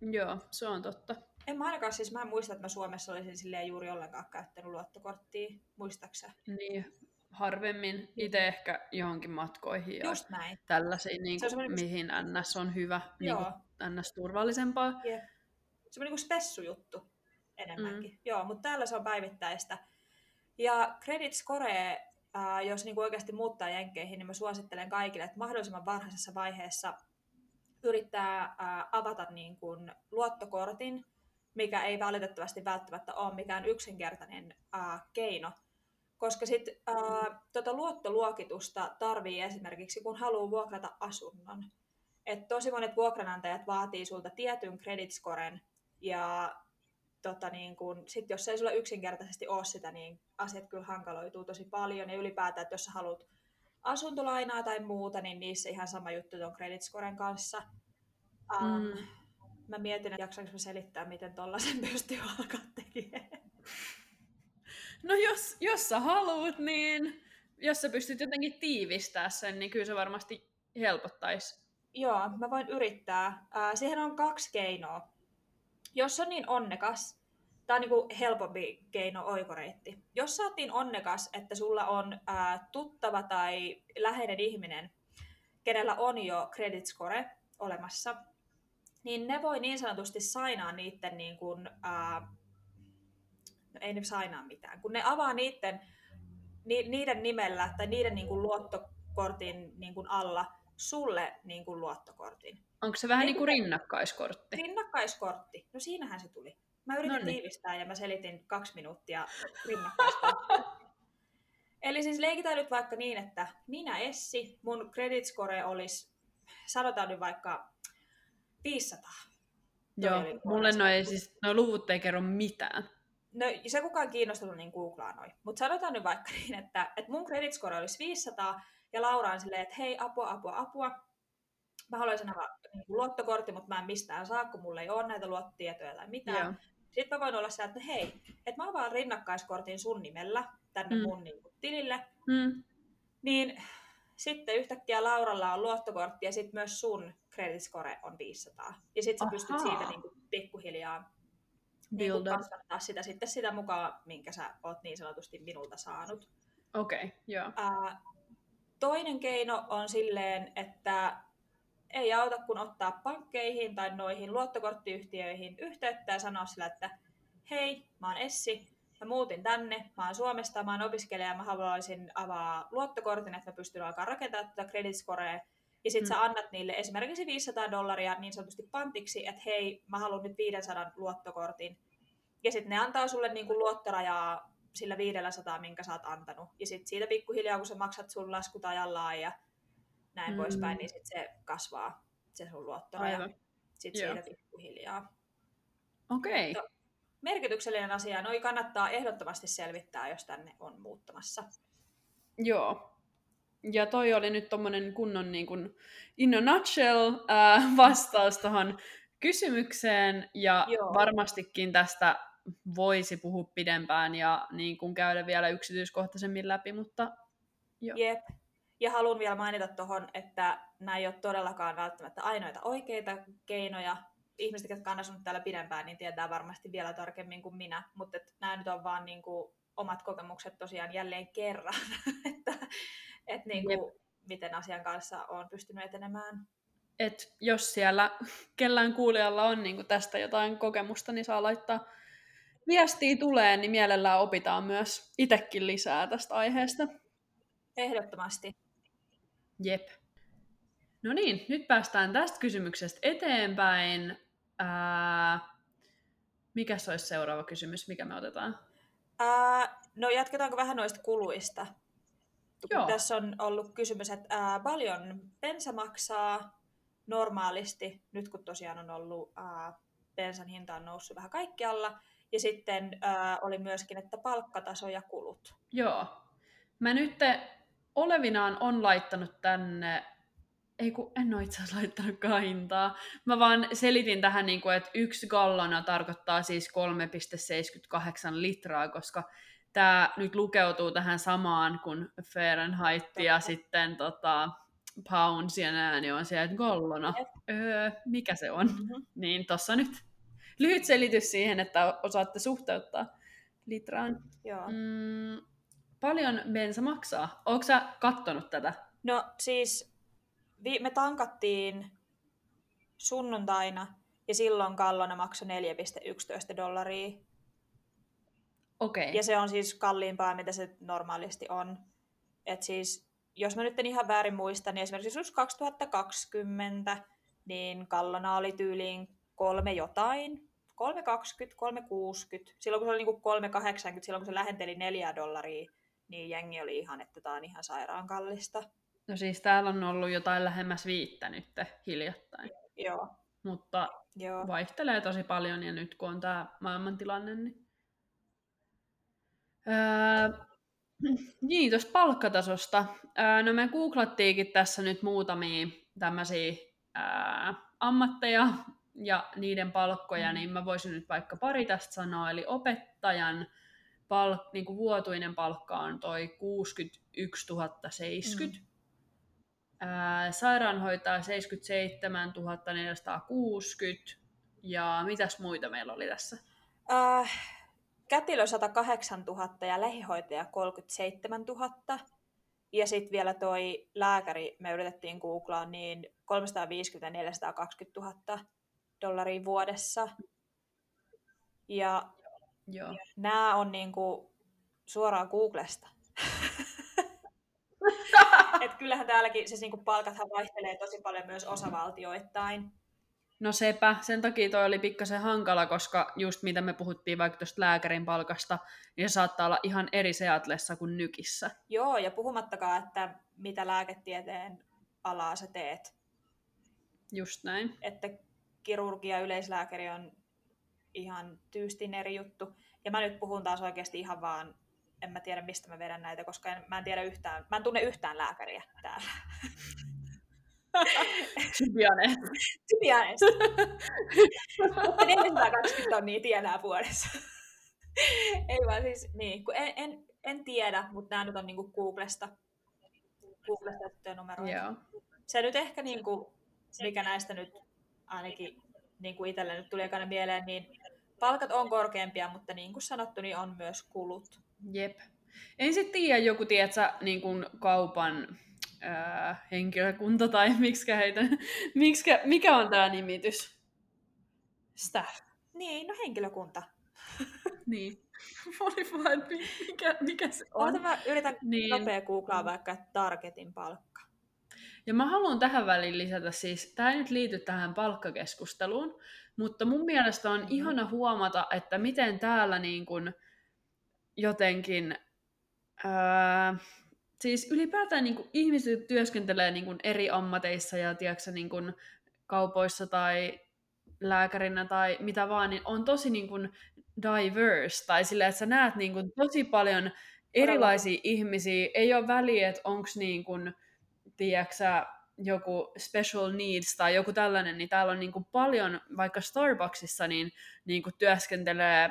Joo, se on totta. En mä ainakaan siis, mä en muista, että mä Suomessa olisin silleen juuri ollenkaan käyttänyt luottokorttia, muistaakseni. Niin, harvemmin. Itse ehkä johonkin matkoihin. Just näin. Tällaisiin, niin kuin, se mihin ns on hyvä, niin kuin, ns turvallisempaa. Yep. Se on niin kuin spessujuttu enemmänkin. Joo, mutta täällä se on päivittäistä. Ja credit score, jos niin kuin oikeasti muuttaa jenkkeihin, niin mä suosittelen kaikille, että mahdollisimman varhaisessa vaiheessa yrittää avata niin kuin luottokortin, mikä ei valitettavasti välttämättä ole mikään yksinkertainen keino. Koska sitten luottoluokitusta tarvii esimerkiksi, kun haluaa vuokrata asunnon. Et tosi monet vuokranantajat vaatii sulta tietyn credit scoren, ja niin kun, sit jos ei sulla yksinkertaisesti ole sitä, niin asiat kyllä hankaloituu tosi paljon. Ja ylipäätään, että jos sä haluat asuntolainaa tai muuta, niin niissä ihan sama juttu ton credit scoren kanssa. Mä mietin, että jaksaanko mä selittää, miten tollasen pystyy alkaa tekemään. No jos sä haluut, niin jos sä pystyt jotenkin tiivistää sen, niin kyllä se varmasti helpottaisi. Joo, mä voin yrittää. Siihen on kaksi keinoa. Jos on niin onnekas, tää on niinku helpompi keino oikoreitti. Jos sä oot niin onnekas, että sulla on tuttava tai läheinen ihminen, kenellä on jo credit score olemassa, niin ne voi niin sanotusti sainaa niitten niin kuin, ei ne sainaa mitään. Kun ne avaa niiden nimellä tai niiden niin kuin luottokortin niin kuin alla sulle niin kuin luottokortin. Onko se vähän niin kuin rinnakkaiskortti? Rinnakkaiskortti. No siinähän se tuli. Mä yritin tiivistää ja mä selitin 2 minuuttia rinnakkaiskortti. Eli siis leikitään nyt vaikka niin, että minä Essi, mun credit score olisi, sanotaan nyt vaikka 500. Joo, mulle nuo luvut ei kerro mitään. No se kukaan kiinnostunut, niin googlaa noin. Mutta sanotaan nyt vaikka niin, että mun credit score olisi 500 ja Laura on silleen, että hei, apua. Mä haluaisin niin luottokortti, mutta mä en mistään saa, kun mulla ei ole näitä luottotietoja tai mitään. Joo. Sitten mä voin olla se, että hei, että mä avaan rinnakkaiskortin sun nimellä tänne mun niin kuin tilille. Niin sitten yhtäkkiä Lauralla on luottokortti ja sitten myös sun credit score on 500. Ja sitten sä pystyt siitä niin kuin pikkuhiljaa niin kasvattaa sitä mukaan, minkä sä oot niin sanotusti minulta saanut. Okei, joo. Toinen keino on silleen, että ei auta kun ottaa pankkeihin tai noihin luottokorttiyhtiöihin yhteyttä ja sanoa sillä, että hei, mä oon Essi, mä muutin tänne, mä oon Suomesta, mä oon opiskelija, mä haluaisin avaa luottokortin, että mä pystyn alkaa rakentaa tätä credit scorea. Ja sit sä annat niille esimerkiksi $500 niin sanotusti pantiksi, että hei, mä haluan nyt 500 luottokortin. Ja sit ne antaa sulle niinku luottorajaa sillä 500, minkä sä oot antanut. Ja sit siitä pikkuhiljaa, kun sä maksat sun laskut ajallaan ja näin poispäin, niin sit se kasvaa, se sun luottoraja. Aivan. Sit siitä pikkuhiljaa. Okei. Okay. Merkityksellinen asia. Noi kannattaa ehdottomasti selvittää, jos tänne on muuttamassa. Joo. Ja toi oli nyt tommonen kunnon niin kun, in a nutshell vastaus tohon kysymykseen ja varmastikin tästä voisi puhua pidempään ja niin kun käydä vielä yksityiskohtaisemmin läpi, mutta Jep. Ja haluan vielä mainita tohon, että nämä ei ole todellakaan välttämättä ainoita oikeita keinoja ihmiset, jotka on asunut täällä pidempään, niin tietää varmasti vielä tarkemmin kuin minä, mutta nämä nyt on vaan niin kuin omat kokemukset tosiaan jälleen kerran, että niin kuin, miten asian kanssa olen pystynyt etenemään. Et jos siellä kellään kuulijalla on niin kuin tästä jotain kokemusta, niin saa laittaa viestiä tulee, niin mielellään opitaan myös itsekin lisää tästä aiheesta. Ehdottomasti. Jep. No niin, nyt päästään tästä kysymyksestä eteenpäin. Mikä se olisi seuraava kysymys? Mikä me otetaan? No jatketaanko vähän noista kuluista? Joo. Tässä on ollut kysymys, että paljon bensa maksaa normaalisti, nyt kun tosiaan on ollut bensan hinta on noussut vähän kaikkialla. Ja sitten oli myöskin, että palkkataso ja kulut. Joo. Mä nyt olevinaan on laittanut tänne... Ei kun en ole itse asiassa laittanutkaan hintaa. Mä vaan selitin tähän, että 1 gallona tarkoittaa siis 3,78 litraa, koska tämä nyt lukeutuu tähän samaan kuin Fahrenheit ja sitten pounds ja nää, niin on siellä, että gallona. Mikä se on? Mm-hmm. Niin tossa nyt lyhyt selitys siihen, että osaatte suhteuttaa litraan. Joo. Paljon bensa maksaa. Ootko sä kattonut tätä? No siis... Me tankattiin sunnuntaina ja silloin gallona maksoi $4.11. Okei. Ja se on siis kalliimpaa, mitä se normaalisti on. Et siis, jos mä nyt en ihan väärin muista, niin esimerkiksi just 2020, niin gallona oli tyyliin 3 jotain, 3.20, 3.60. Silloin kun se oli niinku 3.80, silloin kun se lähenteli $4, niin jengi oli ihan, että tää on ihan sairaan kallista. No siis täällä on ollut jotain lähemmäs 5 nyt hiljattain. Joo. Mutta joo, vaihtelee tosi paljon ja nyt kun on tää maailmantilanne, niin... Niin, tuosta palkkatasosta. No me googlattiinkin tässä nyt muutamia tämmöisiä ammatteja ja niiden palkkoja, niin mä voisin nyt vaikka pari tästä sanoa, eli opettajan... Niin kuin vuotuinen palkka on toi 61,070. Sairaanhoitaja 77,460. Ja mitäs muita meillä oli tässä? Kätilö 108,000 ja lähihoitaja 37,000. Ja sitten vielä toi lääkäri, me yritettiin googlaa, niin $350,000–420,000 vuodessa. Ja... Joo. Nämä on niinku suoraan Googlesta. Et kyllähän täälläkin siis niinku palkathan vaihtelee tosi paljon myös osavaltioittain. No sepä. Sen takia toi oli pikkasen hankala, koska just mitä me puhuttiin vaikka tuosta lääkärin palkasta, niin se saattaa olla ihan eri Seatlessa kuin Nykissä. Joo, ja puhumattakaan, että mitä lääketieteen alaa sä teet. Just näin. Että kirurgia ja yleislääkäri on ihan tyystin eri juttu. Ja mä nyt puhun taas oikeasti ihan vaan, en mä tiedä mistä mä vedän näitä, koska mä en tunne yhtään lääkäriä täällä. To be honest. Mutta 420 on niitä tienää vuodessa. Ei vaan siis, niin, kun en tiedä, mutta nämä nyt on niinku Googlesta jätettyä numeroita. Joo. Se nyt ehkä, niinku, mikä näistä nyt ainakin niin kuin itsellä nyt tuli ekana mieleen, niin palkat on korkeampia, mutta niin kuin sanottu, niin on myös kulut. Jep. En sitten tiedä joku, tiedätkö, niin kuin kaupan henkilökunta tai mikä on tämä nimitys? Staff. Niin, no henkilökunta. Niin. Mikä se on? Oota, mä yritän nopea googlaa vaikka Targetin palkka. Ja mä haluan tähän väliin lisätä siis, tämä ei nyt liity tähän palkkakeskusteluun, mutta mun mielestä on ihana huomata, että miten täällä niin kuin jotenkin, siis ylipäätään niin kuin ihmiset työskentelee niin kuin eri ammateissa ja tiedätkö, niin kuin kaupoissa tai lääkärinä tai mitä vaan, niin on tosi niin kuin diverse tai silleen, että sä näet niin kuin tosi paljon erilaisia ihmisiä, ei ole väliä, että onko niin kuin tiedäksä, joku special needs tai joku tällainen, niin täällä on niin kuin paljon, vaikka Starbucksissa, niin kuin työskentelee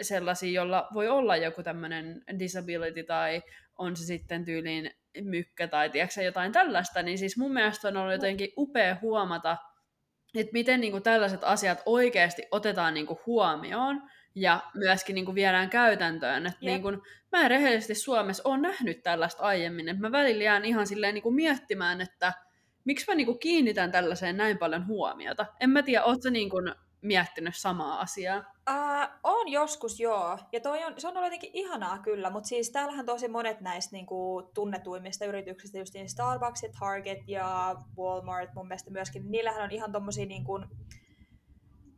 sellaisia, jolla voi olla joku tämmöinen disability tai on se sitten tyyliin mykkä tai tiedäksä, jotain tällaista, niin siis mun mielestä on ollut jotenkin upea huomata että miten niinku tällaiset asiat oikeasti otetaan niinku huomioon ja myöskin niinku viedään käytäntöön. Et niinku, mä en rehellisesti Suomessa ole nähnyt tällaista aiemmin. Et mä välillä jään ihan silleen niinku miettimään, että miksi mä niinku kiinnitän tällaiseen näin paljon huomiota. En mä tiedä, ootko sä niinku miettinyt samaa asiaa? On joskus, joo. Ja toi on, se on ollut jotenkin ihanaa kyllä, mutta siis täällähän tosi monet näistä niinku tunnetuimmista yrityksistä, just niin Starbucks ja Target ja Walmart mun mielestä myöskin, niillähän on ihan tommosia niinku,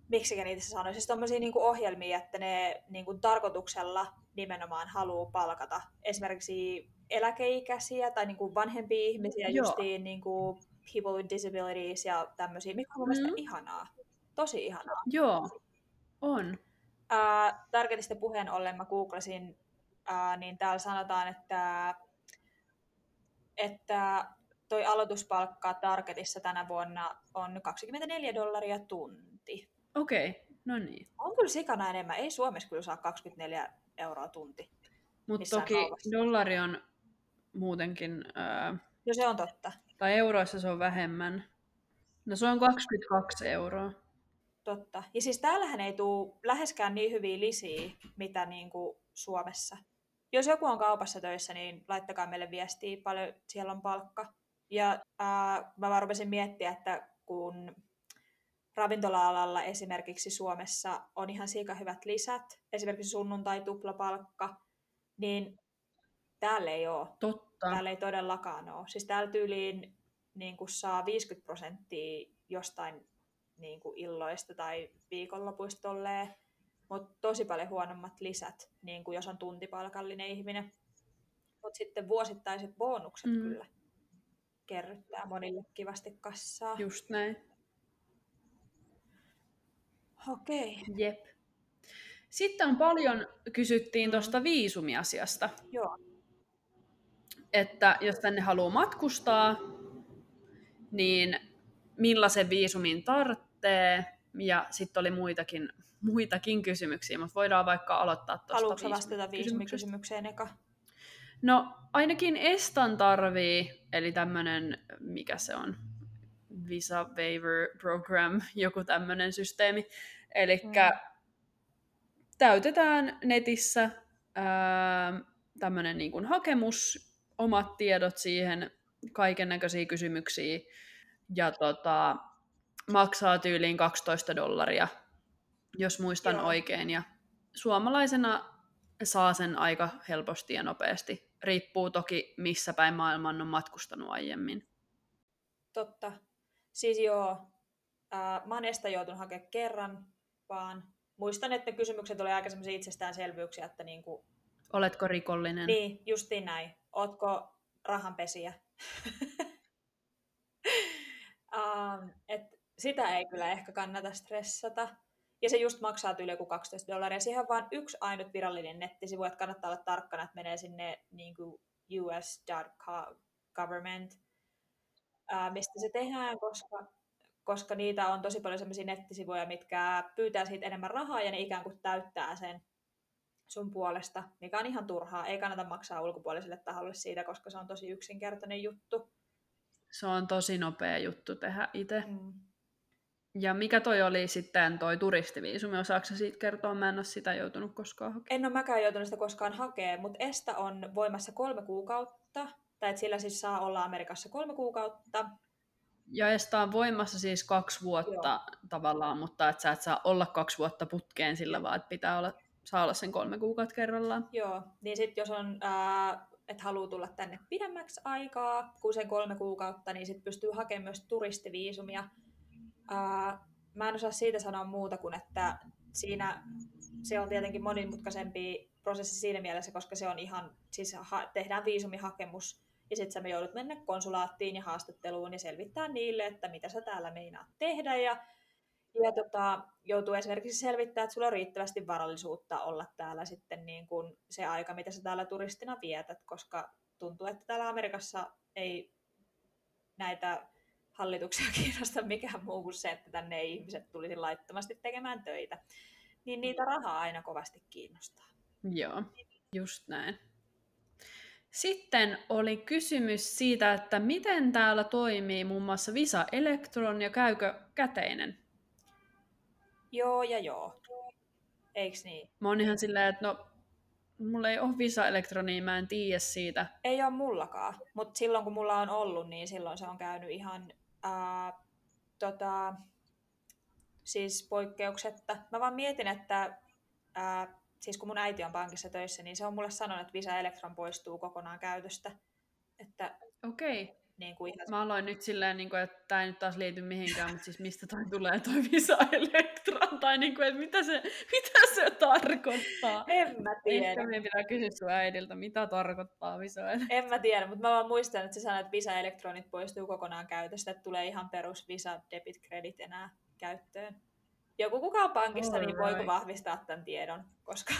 miksikä niitä sanoisi, siis tommosia niinku ohjelmia, että ne niinku tarkoituksella nimenomaan haluaa palkata esimerkiksi eläkeikäisiä tai niinku vanhempia ihmisiä, justiin niinku people with disabilities ja tämmöisiä, mikä on mun mielestä ihanaa. Tosi ihanaa. Joo, on. Targetista puheen ollen mä googlasin, niin täällä sanotaan, että toi aloituspalkka Targetissa tänä vuonna on $24 tunti. Okei, no niin. On kyllä sikana enemmän. Ei Suomessa kyllä saa €24 tunti. Mutta toki dollari on muutenkin... No se on totta. Tai euroissa se on vähemmän. No se on €22. Totta. Ja siis täällähän ei tule läheskään niin hyviä lisiä, mitä niin kuin Suomessa. Jos joku on kaupassa töissä, niin laittakaa meille viestiä, paljon siellä on palkka. Ja mä vaan rupesin miettiä, että kun ravintola-alalla esimerkiksi Suomessa on ihan sika hyvät lisät, esimerkiksi sunnuntai-tuplapalkka, niin täällä ei ole. Totta. Täällä ei todellakaan ole. Siis täällä tyyliin niin kuin saa 50% jostain niin kuin illoista tai viikonlopuista tolleen, mutta tosi paljon huonommat lisät, niin kuin jos on tuntipalkallinen ihminen. Mutta sitten vuosittaiset bonukset kyllä kerryttää monille kivasti kassaa. Just näin. Okei. Jep. Sitten on paljon, kysyttiin tuosta viisumiasiasta. Joo. Että jos tänne haluaa matkustaa, niin millaisen viisumin tarvitsee, ja sitten oli muitakin kysymyksiä, mutta voidaan vaikka aloittaa tuosta viisumikysymyksestä. Haluatko vastata viisumikysymykseen eka? No ainakin ESTAn tarvii, eli tämmöinen, mikä se on, Visa Waiver Program, joku tämmöinen systeemi, eli täytetään netissä tämmöinen niin kuin hakemus, omat tiedot siihen, kaiken näköisiä kysymyksiä, ja maksaa tyyliin $12, jos muistan oikein. Ja suomalaisena saa sen aika helposti ja nopeasti. Riippuu toki, missä päin maailman on matkustanut aiemmin. Totta. Siis joo, mä oon ESTA joutunut hakemaan kerran, vaan muistan, että kysymykset oli aika sellaisia itsestäänselvyyksiä, että niinku... Oletko rikollinen? Niin, justiin näin. Ootko rahanpesijä? Et sitä ei kyllä ehkä kannata stressata. Ja se just maksaa yli joku $12. Siihen on vain yksi ainut virallinen nettisivu, että kannattaa olla tarkkana, että menee sinne niin kuin US.government, mistä se tehdään, koska niitä on tosi paljon sellaisia nettisivuja, mitkä pyytää siitä enemmän rahaa ja ne ikään kuin täyttää sen sun puolesta, mikä on ihan turhaa. Ei kannata maksaa ulkopuoliselle taholle siitä, koska se on tosi yksinkertainen juttu. Se on tosi nopea juttu tehdä itse. Mm. Ja mikä toi oli sitten toi turistiviisumi? Osaatko sä siitä kertoa? Mä en ole sitä joutunut koskaan hakemaan. En ole mäkään joutunut sitä koskaan hakemaan, mutta ESTA on voimassa 3 kuukautta. Tai et sillä siis saa olla Amerikassa 3 kuukautta. Ja ESTA on voimassa siis 2 vuotta tavallaan, mutta et sä et saa olla 2 vuotta putkeen sillä vaan, että pitää saa olla sen 3 kuukautta kerrallaan. Joo, niin sitten jos on... että haluaa tulla tänne pidemmäksi aikaa, kun sen 3 kuukautta, niin sitten pystyy hakemaan myös turistiviisumia. Mä en osaa siitä sanoa muuta kuin, että se on tietenkin monimutkaisempi prosessi siinä mielessä, koska se on tehdään viisumihakemus, ja sitten me joudut mennä konsulaattiin ja haastatteluun ja selvittää niille, että mitä sä täällä meinaat tehdä, ja joutuu esimerkiksi selvittämään, että sulla on riittävästi varallisuutta olla täällä sitten niin kuin se aika, mitä sä täällä turistina vietät, koska tuntuu, että täällä Amerikassa ei näitä hallituksia kiinnosta mikään muu kuin se, että tänne ihmiset tulisi laittomasti tekemään töitä. Niin niitä rahaa aina kovasti kiinnostaa. Joo, just näin. Sitten oli kysymys siitä, että miten täällä toimii muun muassa Visa Electron ja käykö käteinen? Joo ja joo. Eiks niin? Mä oon ihan silleen, että no, mulla ei ole Visa Electronia, mä en tiedä siitä. Ei oo mullakaan, mutta silloin kun mulla on ollut, niin silloin se on käynyt ihan siis poikkeuksetta. Mä vaan mietin, että siis kun mun äiti on pankissa töissä, niin se on mulle sanonut, että Visa Electron poistuu kokonaan käytöstä. Että okei. Niin kuin ihan... Mä aloin nyt silleen, että tämä ei nyt taas liity mihinkään, mutta siis mistä toi tulee toi Visa Electron? Tai niin kuin, että mitä se tarkoittaa? En mä tiedä. Ehkä meidän pitää kysyä sun äidiltä, mitä tarkoittaa Visa Electron? En mä tiedä, mutta mä vaan muistan, että se sanoi, että Visa Electronit poistuu kokonaan käytöstä, että tulee ihan perus Visa Debit Credit enää käyttöön. Joku kukaan pankista, niin voiko vahvistaa tämän tiedon, koska...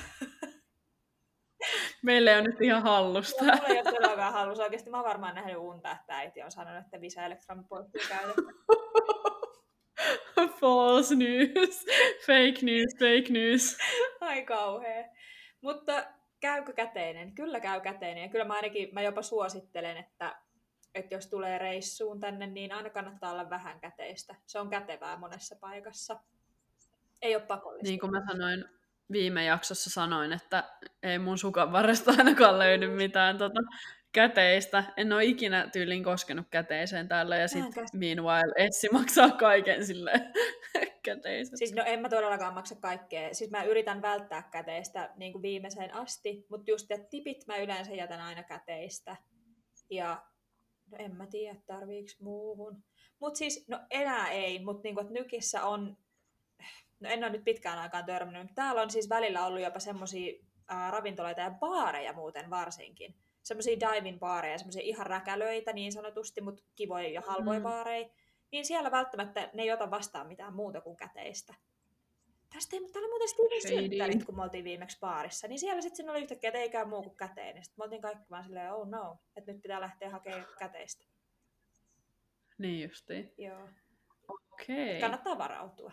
Meille on nyt ihan hallusta. Mulla ei ole todellakaan hallusta. Oikeasti mä oon varmaan nähnyt unta, että äiti on sanonut, että Visa Electron poistuu käytöstä. False news. Fake news, fake news. Ai kauhea. Mutta käykö käteinen? Kyllä käy käteinen. Ja kyllä mä jopa suosittelen, että jos tulee reissuun tänne, niin aina kannattaa olla vähän käteistä. Se on kätevää monessa paikassa. Ei ole pakollista. Niin kuin mä sanoin viime jaksossa, että ei mun sukan varresta ainakaan löydy mitään käteistä. En ole ikinä tyylin koskenut käteiseen täällä ja sitten meanwhile Essi maksaa kaiken silleen käteiset. Siis no en mä todellakaan maksa kaikkea. Siis mä yritän välttää käteistä niin kuin viimeiseen asti, mutta just ne tipit mä yleensä jätän aina käteistä. Ja no en mä tiedä, tarviiks muuhun. Mutta siis no enää ei, mutta niin kuin, että nykissä on... No en ole nyt pitkään aikaan törmännyt. Täällä on siis välillä ollut jopa semmoisia ravintoloita ja baareja muuten varsinkin. Semmoisia dive-in baareja, semmoisia ihan räkälöitä niin sanotusti, mutta kivoja ja halvoja baareja. Niin siellä välttämättä ne ei ota vastaan mitään muuta kuin käteistä. Täällä muuten Steven synttärit, kun me oltiin viimeksi baarissa. Niin siellä sitten oli yhtäkkiä, että ei käy muu kuin käteinen. Sitten me oltiin kaikki vaan silleen, oh no, että nyt pitää lähteä hakemaan käteistä. Niin justiin. Joo. Okei. Kannattaa varautua.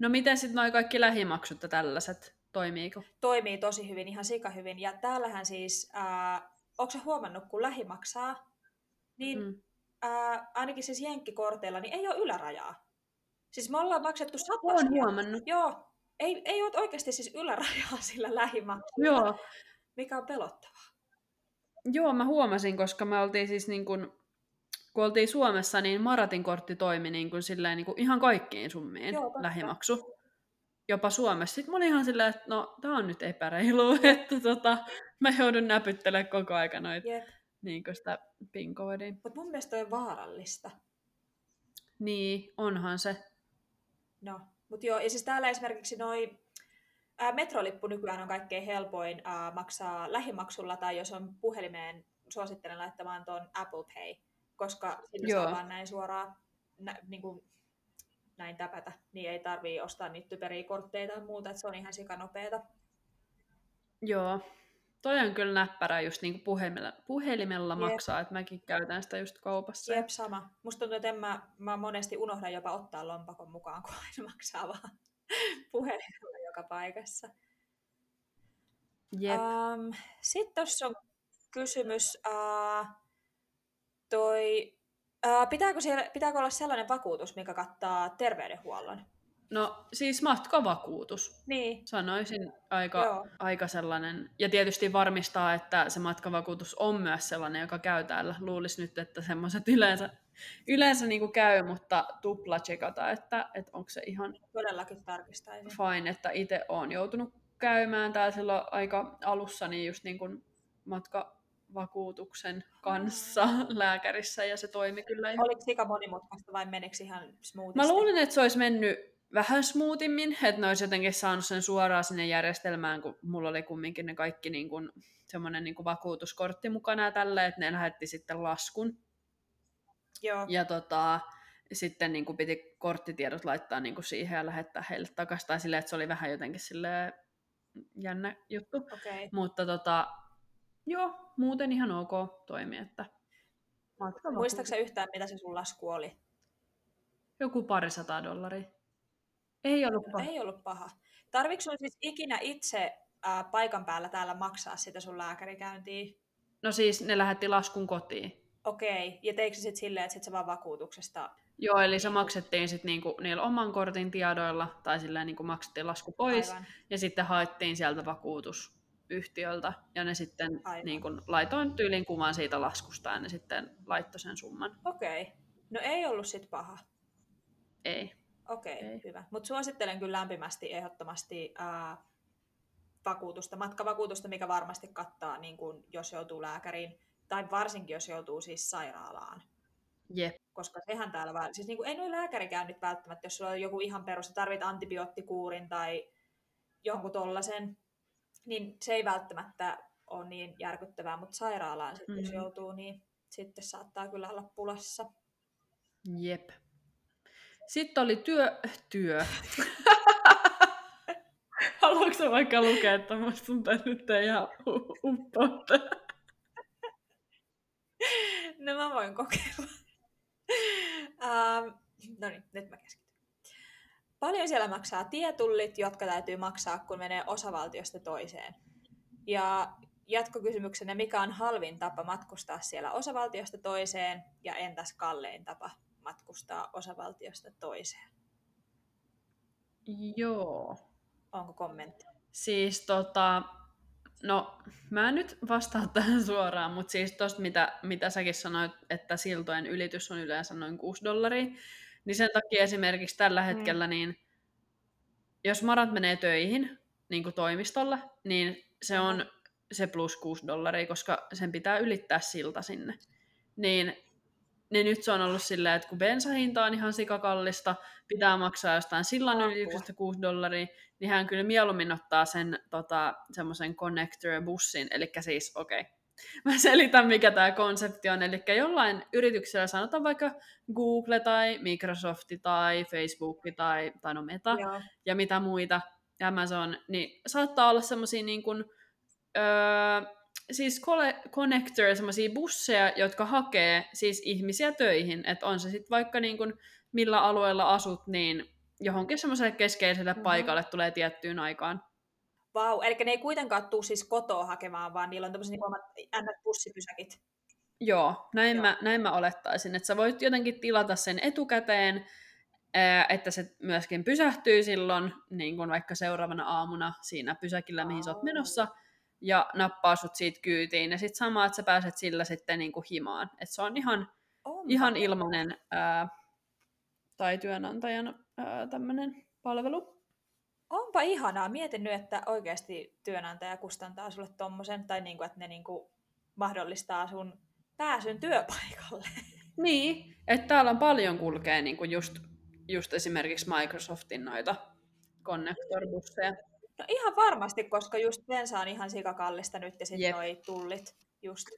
No miten sitten noi kaikki lähimaksut ja tällaiset? Toimiiko? Toimii tosi hyvin, ihan sikahyvin. Ja täällähän siis, onko sä huomannut, kun lähimaksaa, niin ainakin siis jenkkikorteilla, niin ei ole ylärajaa. Siis me ollaan maksettu 100. Olen huomannut. Joo, ei ole oikeasti siis ylärajaa sillä lähimaksulla, joo. Mikä on pelottavaa. Joo, mä huomasin, koska me oltiin siis niin kun oltiin Suomessa, niin Maratin kortti toimi niin kuin ihan kaikkiin summiin. Joo, lähimaksu. Jopa Suomessa. Sitten mä olin ihan silleen, että no, tää on nyt epäreilu, että mä joudun näpyttelemään koko ajan noita niin kuin sitä PIN-koodia. Mutta mun mielestä toi on vaarallista. Niin, onhan se. No, mutta joo, ja siis täällä esimerkiksi noi metrolippu nykyään on kaikkein helpoin maksaa lähimaksulla, tai jos on puhelimeen, suosittelen laittamaan tuon Apple Pay. Koska sillä saa vaan näin suoraan näin täpätä, niin ei tarvii ostaa niitä typeriä kortteja tai muuta, että se on ihan sikanopeeta. Joo, toi on kyllä näppärä just niin kuin puhelimella maksaa, että mäkin käytän sitä just kaupassa. Jep, sama. Musta tuntuu, että mä monesti unohdan jopa ottaa lompakon mukaan, kun aina maksaa vaan puhelimella joka paikassa. Jep. Sitten tuossa on kysymys... Pitääkö olla sellainen vakuutus, mikä kattaa terveydenhuollon? No siis matkavakuutus. Niin. Sanoisin aika sellainen. Ja tietysti varmistaa, että se matkavakuutus on myös sellainen, joka käy täällä. Luulisi nyt, että semmoiset yleensä niin kuin käy, mutta tuplatsekata, että onko se ihan todellakin tarkistaisin. Fine, että itse olen joutunut käymään täällä silloin aika alussa niin just niin kuin matkavakuutuksen kanssa lääkärissä, ja se toimi kyllä ihan... Oliko sika monimutkaista vai menikö ihan smoothisti? Mä luulen, että se olisi mennyt vähän smoothimmin, että ne olisi jotenkin saanut sen suoraan sinne järjestelmään, kun mulla oli kumminkin ne kaikki niin kuin, semmoinen niin kuin vakuutuskortti mukana ja tälleen, että ne lähetti sitten laskun. Joo. Ja sitten niin kuin piti korttitiedot laittaa niin kuin siihen ja lähettää heille takaisin, tai silleen, että se oli vähän jotenkin silleen jännä juttu. Okay. Mutta joo, muuten ihan ok toimi, että... Muistatko sä yhtään, mitä se sun lasku oli? Joku $200. Ei ollut paha. Ei ollut paha. Tarvitsetko siis ikinä itse paikan päällä täällä maksaa sitä sun lääkärikäyntiä? No siis ne lähetti laskun kotiin. Okei, ja teikö se sitten silleen, että sit se vaan vakuutuksesta... Joo, eli se maksettiin sitten niinku niillä oman kortin tiedoilla, tai silleen niinku maksettiin lasku pois, aivan. Ja sitten haettiin sieltä vakuutusyhtiöltä, ja ne sitten niinku laitoin tyylin kuvan siitä laskusta, ja ne sitten laittoi sen summan. Okei, no ei ollut sitten paha. Ei. Okei, hyvä. Mutta suosittelen kyllä lämpimästi, ehdottomasti vakuutusta, matkavakuutusta, mikä varmasti kattaa, niin kun, jos joutuu lääkäriin, tai varsinkin jos joutuu siis sairaalaan. Jep. Koska sehän täällä vaan, siis niin ei nuo lääkärikäynnit välttämättä, jos sulla on joku ihan perus, tarvit antibioottikuurin tai jonkun tollasen, niin se ei välttämättä ole niin järkyttävää, mutta sairaalaan sitten jos joutuu, niin sitten saattaa kyllä olla pulassa. Jep. Sitten oli työ. Haluatko sä vaikka lukea, että musta sun tää nyt ei ihan uppautta? No mä voin kokeilla. No niin, nyt mä keskityn. Paljon siellä maksaa tietullit, jotka täytyy maksaa, kun menee osavaltiosta toiseen. Ja jatkokysymyksenä, mikä on halvin tapa matkustaa siellä osavaltiosta toiseen ja entäs kallein tapa matkustaa osavaltiosta toiseen? Joo. Onko kommentti? Siis no mä en nyt vastaa tähän suoraan, mutta siis tosta mitä säkin sanoit, että siltojen ylitys on yleensä noin $6, niin sen takia esimerkiksi tällä hetkellä, niin jos Marat menee töihin, niin kuin toimistolle, niin se on se plus $6, koska sen pitää ylittää silta sinne. Niin nyt se on ollut silleen, että kun bensahinta on ihan sikakallista, pitää maksaa jostain sillan ylityksestä $6, niin hän kyllä mieluummin ottaa sen semmoisen connector-bussin, eli siis okei. Mä selitän, mikä tämä konsepti on, eli jollain yrityksellä, sanotaan vaikka Google tai Microsoft tai Facebook tai no Meta, joo, ja mitä muita, Amazon, niin saattaa olla semmoisia niin kuin... siis connector, semmoisia busseja, jotka hakee siis ihmisiä töihin, että on se sitten vaikka niin kun, millä alueella asut, niin johonkin semmoiselle keskeiselle paikalle tulee tiettyyn aikaan. Vau, eli ne ei kuitenkaan tule siis kotoa hakemaan, vaan niillä on tämmöiset niin omat bussipysäkit. Joo, näin mä olettaisin, että sä voit jotenkin tilata sen etukäteen, että se myöskin pysähtyy silloin, niin kun vaikka seuraavana aamuna siinä pysäkillä, mihin sä oot menossa, ja nappaa sut siitä kyytiin, ja sit sama, että sä pääset sillä sitten niinku himaan. Et se on ihan ilmainen tai työnantajan tämmönen palvelu. Onpa ihanaa. Mietin nyt, että oikeasti työnantaja kustantaa sulle tommosen, tai niinku, että ne niinku mahdollistaa sun pääsyn työpaikalle. Niin, että täällä on paljon kulkee niinku just esimerkiksi Microsoftin noita connector-busseja. No ihan varmasti, koska just bensa on ihan sikakallista nyt ja sitten noi tullit just.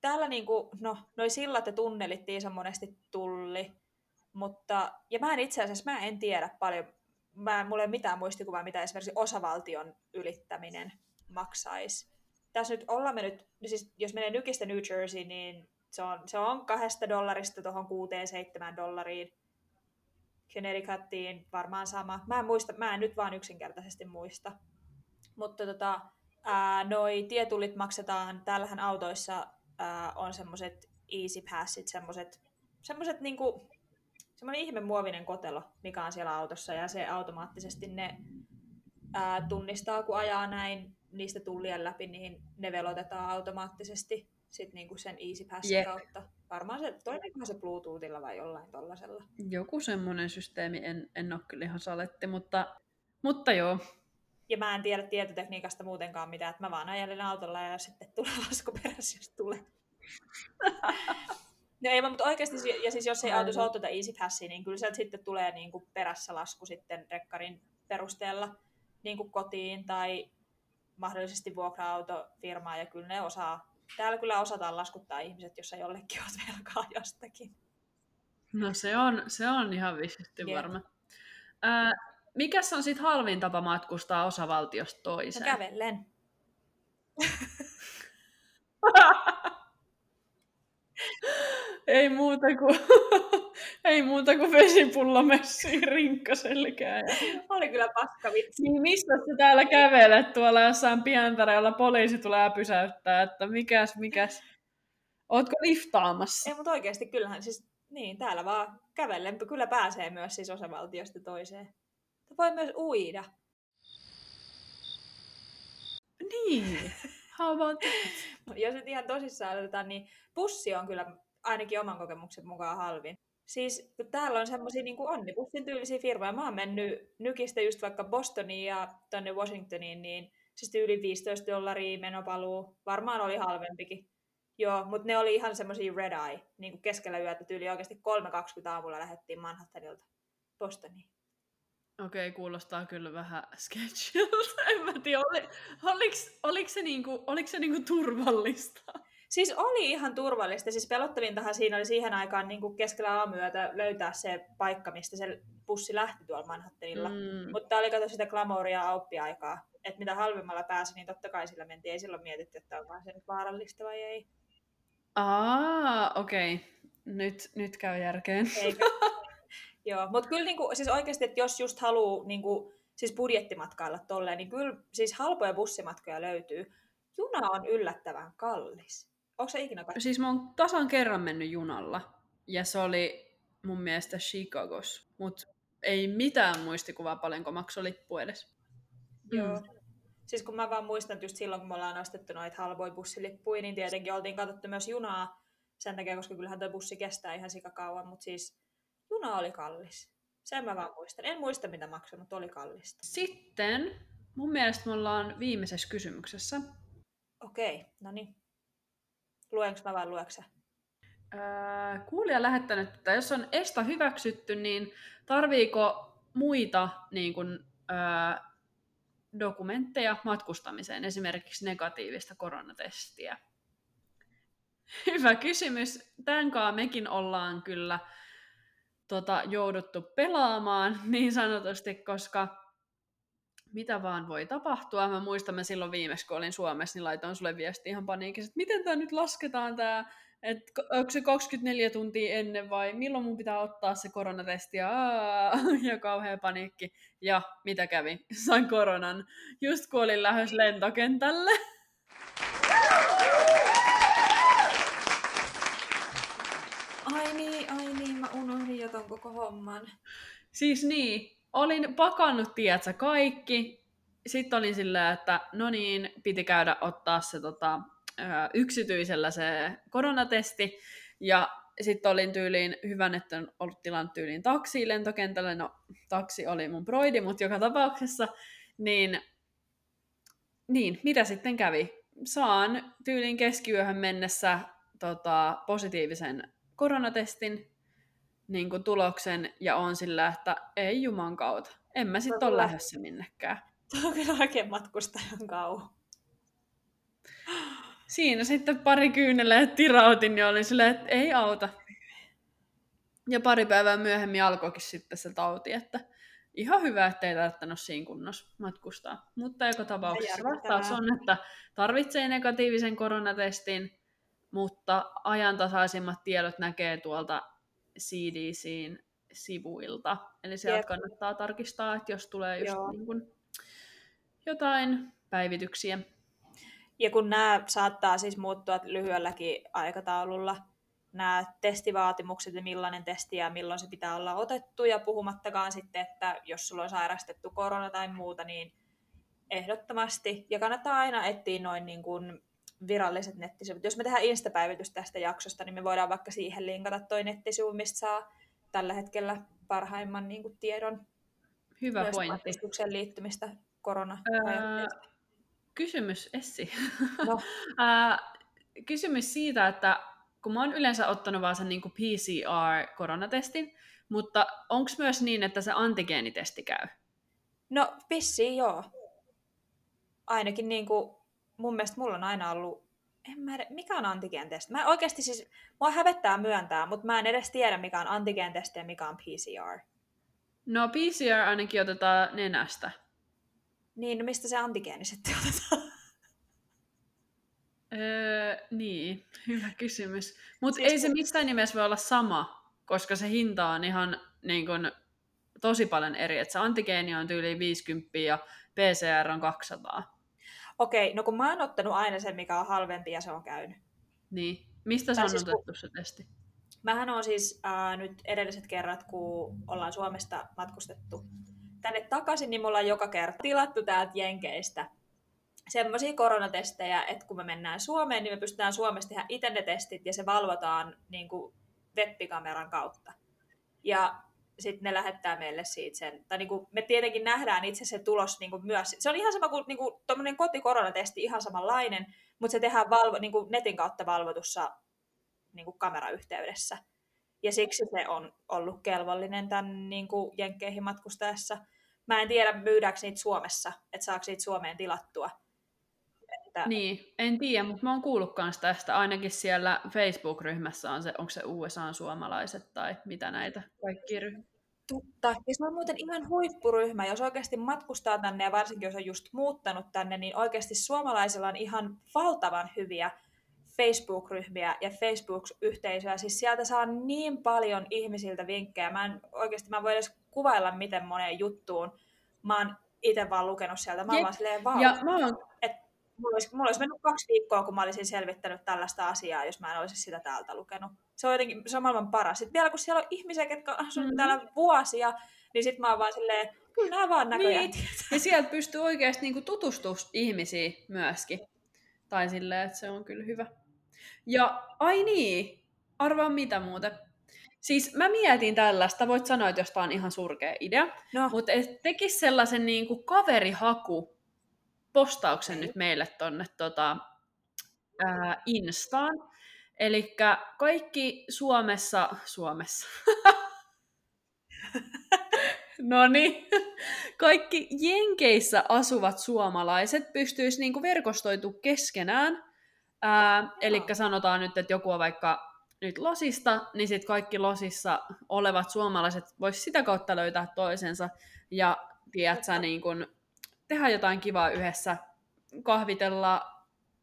Täällä niinku, no noi sillat ja tunnelit on monesti tulli, mutta, ja mä en itse asiassa, mä en tiedä paljon, mulla ei ole mitään muistikuvaa, mitä esimerkiksi osavaltion ylittäminen maksaisi. Tässä nyt ollaan siis jos menee nykistä New Jersey, niin se on $2 tuohon $6-7. Connecticutiin varmaan sama. Mä en nyt vaan yksinkertaisesti muista. Mutta noi tietullit maksetaan, täällähän autoissa on semmoset easy passit, semmoset niinku, semmonen ihme muovinen kotelo, mikä on siellä autossa, ja se automaattisesti ne tunnistaa, kun ajaa näin niistä tullien läpi, niin ne velotetaan automaattisesti sit niinku sen easy passin kautta. Varmaan se toimiikohan se Bluetoothilla vai jollain tollasella. Joku semmoinen systeemi, en ole kyllä ihan saletti, mutta joo. Ja mä en tiedä tietotekniikasta muutenkaan mitään, että mä vaan ajelen autolla ja sitten tulee lasku perässä, jos tulee. No ei vaan, mutta oikeasti, ja siis jos ei autossa ole tuota easy passia, niin kyllä sieltä sitten tulee niin kuin perässä lasku sitten rekkarin perusteella niin kuin kotiin tai mahdollisesti vuokra-autofirmaa, ja kyllä ne osaa. Täällä kyllä osataan laskuttaa ihmiset, jos ei jollekin ole velkaa jostakin. No se on ihan vissisti varma. Mikäs on sitten halvin tapa matkustaa osavaltiosta toiseen? No kävellen. Ei muuta kuin vesipullamessiin rinkkaselkää. Oli kyllä paska vitsi. Niin mistä sä täällä kävelet tuolla jossain pientareella, poliisi tulee pysäyttää, että mikäs. Ootko liftaamassa? Ei, mutta oikeasti kyllähän siis, niin täällä vaan kävellen kyllä pääsee myös siis osavaltiosta toiseen. Voi myös uida. Niin. Jos nyt ihan tosissaan otetaan, niin bussi on kyllä ainakin oman kokemuksen mukaan halvin. Siis täällä on semmoisia niin kuin onnibussin tyylisiä firmoja. Mä oon mennyt nykistä just vaikka Bostoniin ja tonne Washingtoniin, niin siis tyyli $15 menopaluu. Varmaan oli halvempikin. Joo, mutta ne oli ihan semmoisia red eye, niin kuin keskellä yötä tyyli oikeasti 3:20 aamulla lähdettiin Manhattanilta Bostoniin. Okei, kuulostaa kyllä vähän sketchiltä. En mä tiedä, oliko se niinku turvallista? Siis oli ihan turvallista. Siis pelottavintahan siinä oli siihen aikaan niinku keskellä aamuyötä löytää se paikka, mistä se bussi lähti tuolla Manhattanilla. Mm. Mutta oli kato sitä glamouria auppiaikaa. Että mitä halvemmalla pääsi, niin totta kai sillä mentiin. Ei silloin mietitty, että onko se nyt vaarallista vai ei. Okei. Nyt käy järkeen. Eikä. Joo, mutta kyllä niinku, siis oikeasti, että jos just haluaa niinku, siis budjettimatkailla tolleen, niin kyllä siis halpoja bussimatkoja löytyy. Juna on yllättävän kallis. Onko se ikinä kallis? Siis mä oon tasan kerran mennyt junalla, ja se oli mun mielestä Chicagossa. Mutta ei mitään muistikuvaa paljonko maksoi lippu edes. Joo. Siis kun mä vaan muistan, että just silloin kun me ollaan ostettu noita halvoja bussilippuja, niin tietenkin oltiin katsottu myös junaa sen takia, koska kyllähän toi bussi kestää ihan sikakauan, mutta siis juna oli kallis. Sen mä vaan muistan. En muista mitä maksaa, mutta oli kallista. Sitten mun mielestä me ollaan viimeisessä kysymyksessä. Okei, no niin. Luenko mä vaan lueksen? Kuulija lähettänyt, että jos on ESTA hyväksytty, niin tarviiko muita niin kun, dokumentteja matkustamiseen, esimerkiksi negatiivista koronatestiä? Hyvä kysymys. Tämän kanssa mekin ollaan kyllä jouduttu pelaamaan niin sanotusti, koska mitä vaan voi tapahtua. Mä muistan, mä silloin viimeksi, kun olin Suomessa, niin laitoin sulle viesti ihan paniikissa, että miten tämä nyt lasketaan tämä, että onko se 24 tuntia ennen vai milloin mun pitää ottaa se koronatesti ja kauhea paniikki. Ja mitä kävi? Sain koronan just kun olin lähes lentokentälle. Ai niin, mä unohdin jo ton koko homman. Siis niin, olin pakannut, tiedätkö, kaikki. Sitten olin silleen, että no niin, piti käydä ottaa se yksityisellä se koronatesti. Ja sitten olin tyyliin hyvän, että on ollut tilan tyyliin taksiin lentokentällä. No, taksi oli mun broidi, mutta joka tapauksessa. Niin, mitä sitten kävi? Saan tyylin keskiyöhön mennessä positiivisen koronatestin niin kuin tuloksen ja on sillä, että ei juman kautta. En mä sitten ole lähdössä minnekään. Tuo on kyllä oikein matkustajan kau. Siinä sitten pari kyynelee tirautin ja oli silleen, että ei auta. Ja pari päivää myöhemmin alkoikin sitten se tauti, että ihan hyvä, ettei tarvittanut siinä kunnossa matkustaa. Mutta joka tapauksessa vastaus on, että tarvitsee negatiivisen koronatestin, mutta ajantasaisimmat tiedot näkee tuolta CDC:n sivuilta. Eli sieltä kannattaa tarkistaa, että jos tulee just niin kuin jotain päivityksiä. Ja kun nämä saattaa siis muuttua lyhyelläkin aikataululla, nämä testivaatimukset ja millainen testi ja milloin se pitää olla otettu, ja puhumattakaan sitten, että jos sulla on sairastettu korona tai muuta, niin ehdottomasti. Ja kannattaa aina etsiä noin niin kuin viralliset nettisivut. Jos me tehdään Insta-päivitys tästä jaksosta, niin me voidaan vaikka siihen linkata toi nettisivu, mistä saa tällä hetkellä parhaimman niin kuin tiedon. Hyvä pointti. Liittymistä korona-ajoitteista. Kysymys, Essi. No. Kysymys siitä, että kun mä oon yleensä ottanut vaan sen niin kuin PCR-koronatestin, mutta onko myös niin, että se antigeenitesti käy? No, vissiin joo. Ainakin niin kuin mun mielestä mulla on aina ollut, en mä edes, mikä on antigeen-testi? Mä oikeasti siis, mua hävettää myöntää, mutta mä en edes tiedä, mikä on antigeen-testi ja mikä on PCR. No PCR ainakin otetaan nenästä. Niin, no mistä se antigeeni sitten otetaan? Niin, hyvä kysymys. Mutta siis ei se missään nimessä voi olla sama, koska se hinta on ihan niin kun, tosi paljon eri. Et se antigeeni on tyyliin 50 ja PCR on 200. Okei, no kun mä oon ottanut aina sen, mikä on halvempi ja se on käynyt. Niin. Mistä sä on otettu se testi? Mähän on siis nyt edelliset kerrat, kun ollaan Suomesta matkustettu tänne takaisin, niin me ollaan joka kerta tilattu täältä Jenkeistä semmoisia koronatestejä, että kun me mennään Suomeen, niin me pystytään Suomessa tehdä itse ne testit ja se valvotaan niin kuin web-kameran kautta. Ja sitten ne lähettää meille siitä sen. Tai niin kuin me tietenkin nähdään itse se tulos niin kuin myös. Se on ihan sama kuin, niin kuin tuommoinen kotikoronatesti, ihan samanlainen, mutta se tehdään niin kuin netin kautta valvotussa niin kuin kamerayhteydessä. Ja siksi se on ollut kelvollinen tämän niin kuin jenkkeihin matkustaessa. Mä en tiedä, myydäänkö niitä Suomessa, että saako niitä Suomeen tilattua. Että... Niin, en tiedä, mutta mä oon kuullut kanssa tästä. Ainakin siellä Facebook-ryhmässä on se, onko se USA-suomalaiset tai mitä näitä kaikkia ryhmiä. Totta. Ja se on muuten ihan huippuryhmä. Jos oikeasti matkustaa tänne ja varsinkin jos on just muuttanut tänne, niin oikeasti suomalaisilla on ihan valtavan hyviä Facebook-ryhmiä ja Facebook-yhteisöjä. Siis sieltä saa niin paljon ihmisiltä vinkkejä. Mä en voi edes kuvailla, miten moneen juttuun mä oon itse vaan lukenut sieltä. Mä oon vaan silleen mulla olisi mennyt 2 viikkoa, kun mä olisin selvittänyt tällaista asiaa, jos mä en olisi sitä täältä lukenut. Se on jotenkin se on maailman paras. Sitten vielä kun siellä on ihmisiä, ketkä on asunut täällä vuosia, niin sit mä oon vaan silleen, kyllä nämä vaan näköjään. Niin. Ja sieltä pystyy oikeasti niinku tutustumaan ihmisiin myöskin. Tai silleen, että se on kyllä hyvä. Ja ai niin, arvaa mitä muuta. Siis mä mietin tällaista, voit sanoa, että jos tää on ihan surkea idea, no. Mutta tekis sellaisen niinku kaverihaku postauksen nyt meille tonne Instaan. Elikkä kaikki Suomessa. Noniin. Kaikki Jenkeissä asuvat suomalaiset pystyis niinku verkostoitua keskenään. Elikkä sanotaan nyt, että joku on vaikka nyt Losista, niin sitten kaikki Losissa olevat suomalaiset vois sitä kautta löytää toisensa ja tiedätkö, niin kun tehdä jotain kivaa yhdessä, kahvitella,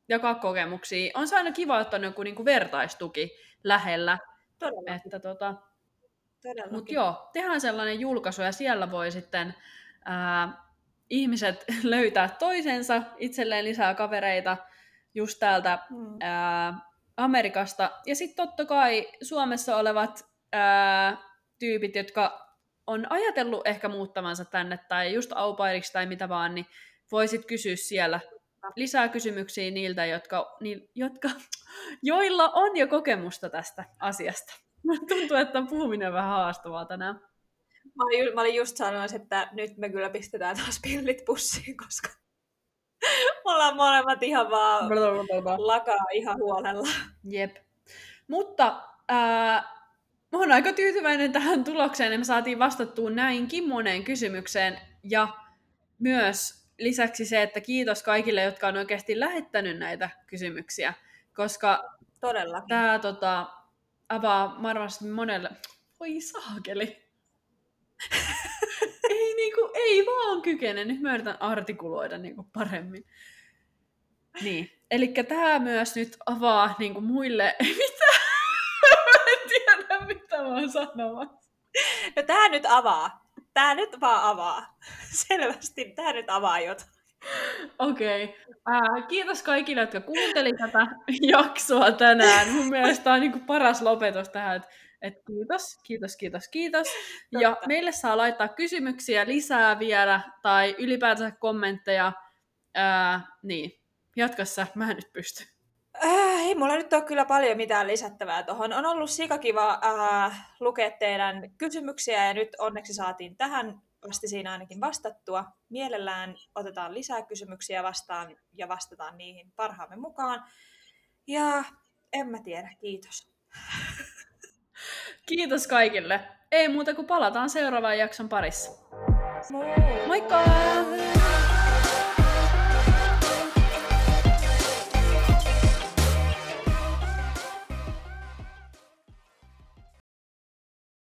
jakaa kokemuksia. On se aina kiva, että on joku niinku vertaistuki lähellä. Mutta joo, tehdään sellainen julkaisu ja siellä voi sitten ihmiset löytää toisensa, itselleen lisää kavereita just täältä Amerikasta. Ja sitten totta kai Suomessa olevat tyypit, jotka on ajatellut ehkä muuttavansa tänne tai just au pairiksi tai mitä vaan, niin voi sitten kysyä siellä lisää kysymyksiä niiltä, joilla on jo kokemusta tästä asiasta. Tuntuu, että on puhuminen vähän haastavaa tänään. Mä olin just sanonut, että nyt me kyllä pistetään taas pillit pussiin, koska ollaan molemmat ihan vaan lakaa ihan huolella. Jep. Mutta mä oon aika tyytyväinen tähän tulokseen, ja me saatiin vastattua näinkin moneen kysymykseen. Ja myös lisäksi se, että kiitos kaikille, jotka on oikeasti lähettänyt näitä kysymyksiä. Koska tää avaa varmasti monelle... Voi saakeli! ei vaan kykene. Nyt mä yritän artikuloida niinku paremmin. Niin. Elikkä tää myös nyt avaa niinku muille... Mitä mä oon sanomassa? No tää nyt avaa. Tää nyt vaan avaa. Selvästi tää nyt avaa jotain. Okei. Kiitos kaikille, jotka kuuntelivat tätä jaksoa tänään. Mun mielestä tää on niinku paras lopetus tähän, että kiitos. Totta. Ja meille saa laittaa kysymyksiä lisää vielä tai ylipäätänsä kommentteja. Niin, jatkossa mä en nyt pysty. Ei mulla nyt ole kyllä paljon mitään lisättävää tuohon. On ollut sikakiva lukea teidän kysymyksiä ja nyt onneksi saatiin tähän asti siinä ainakin vastattua. Mielellään otetaan lisää kysymyksiä vastaan ja vastataan niihin parhaamme mukaan. Ja en mä tiedä, kiitos. Kiitos kaikille. Ei muuta kuin palataan seuraavan jakson parissa. Moikka!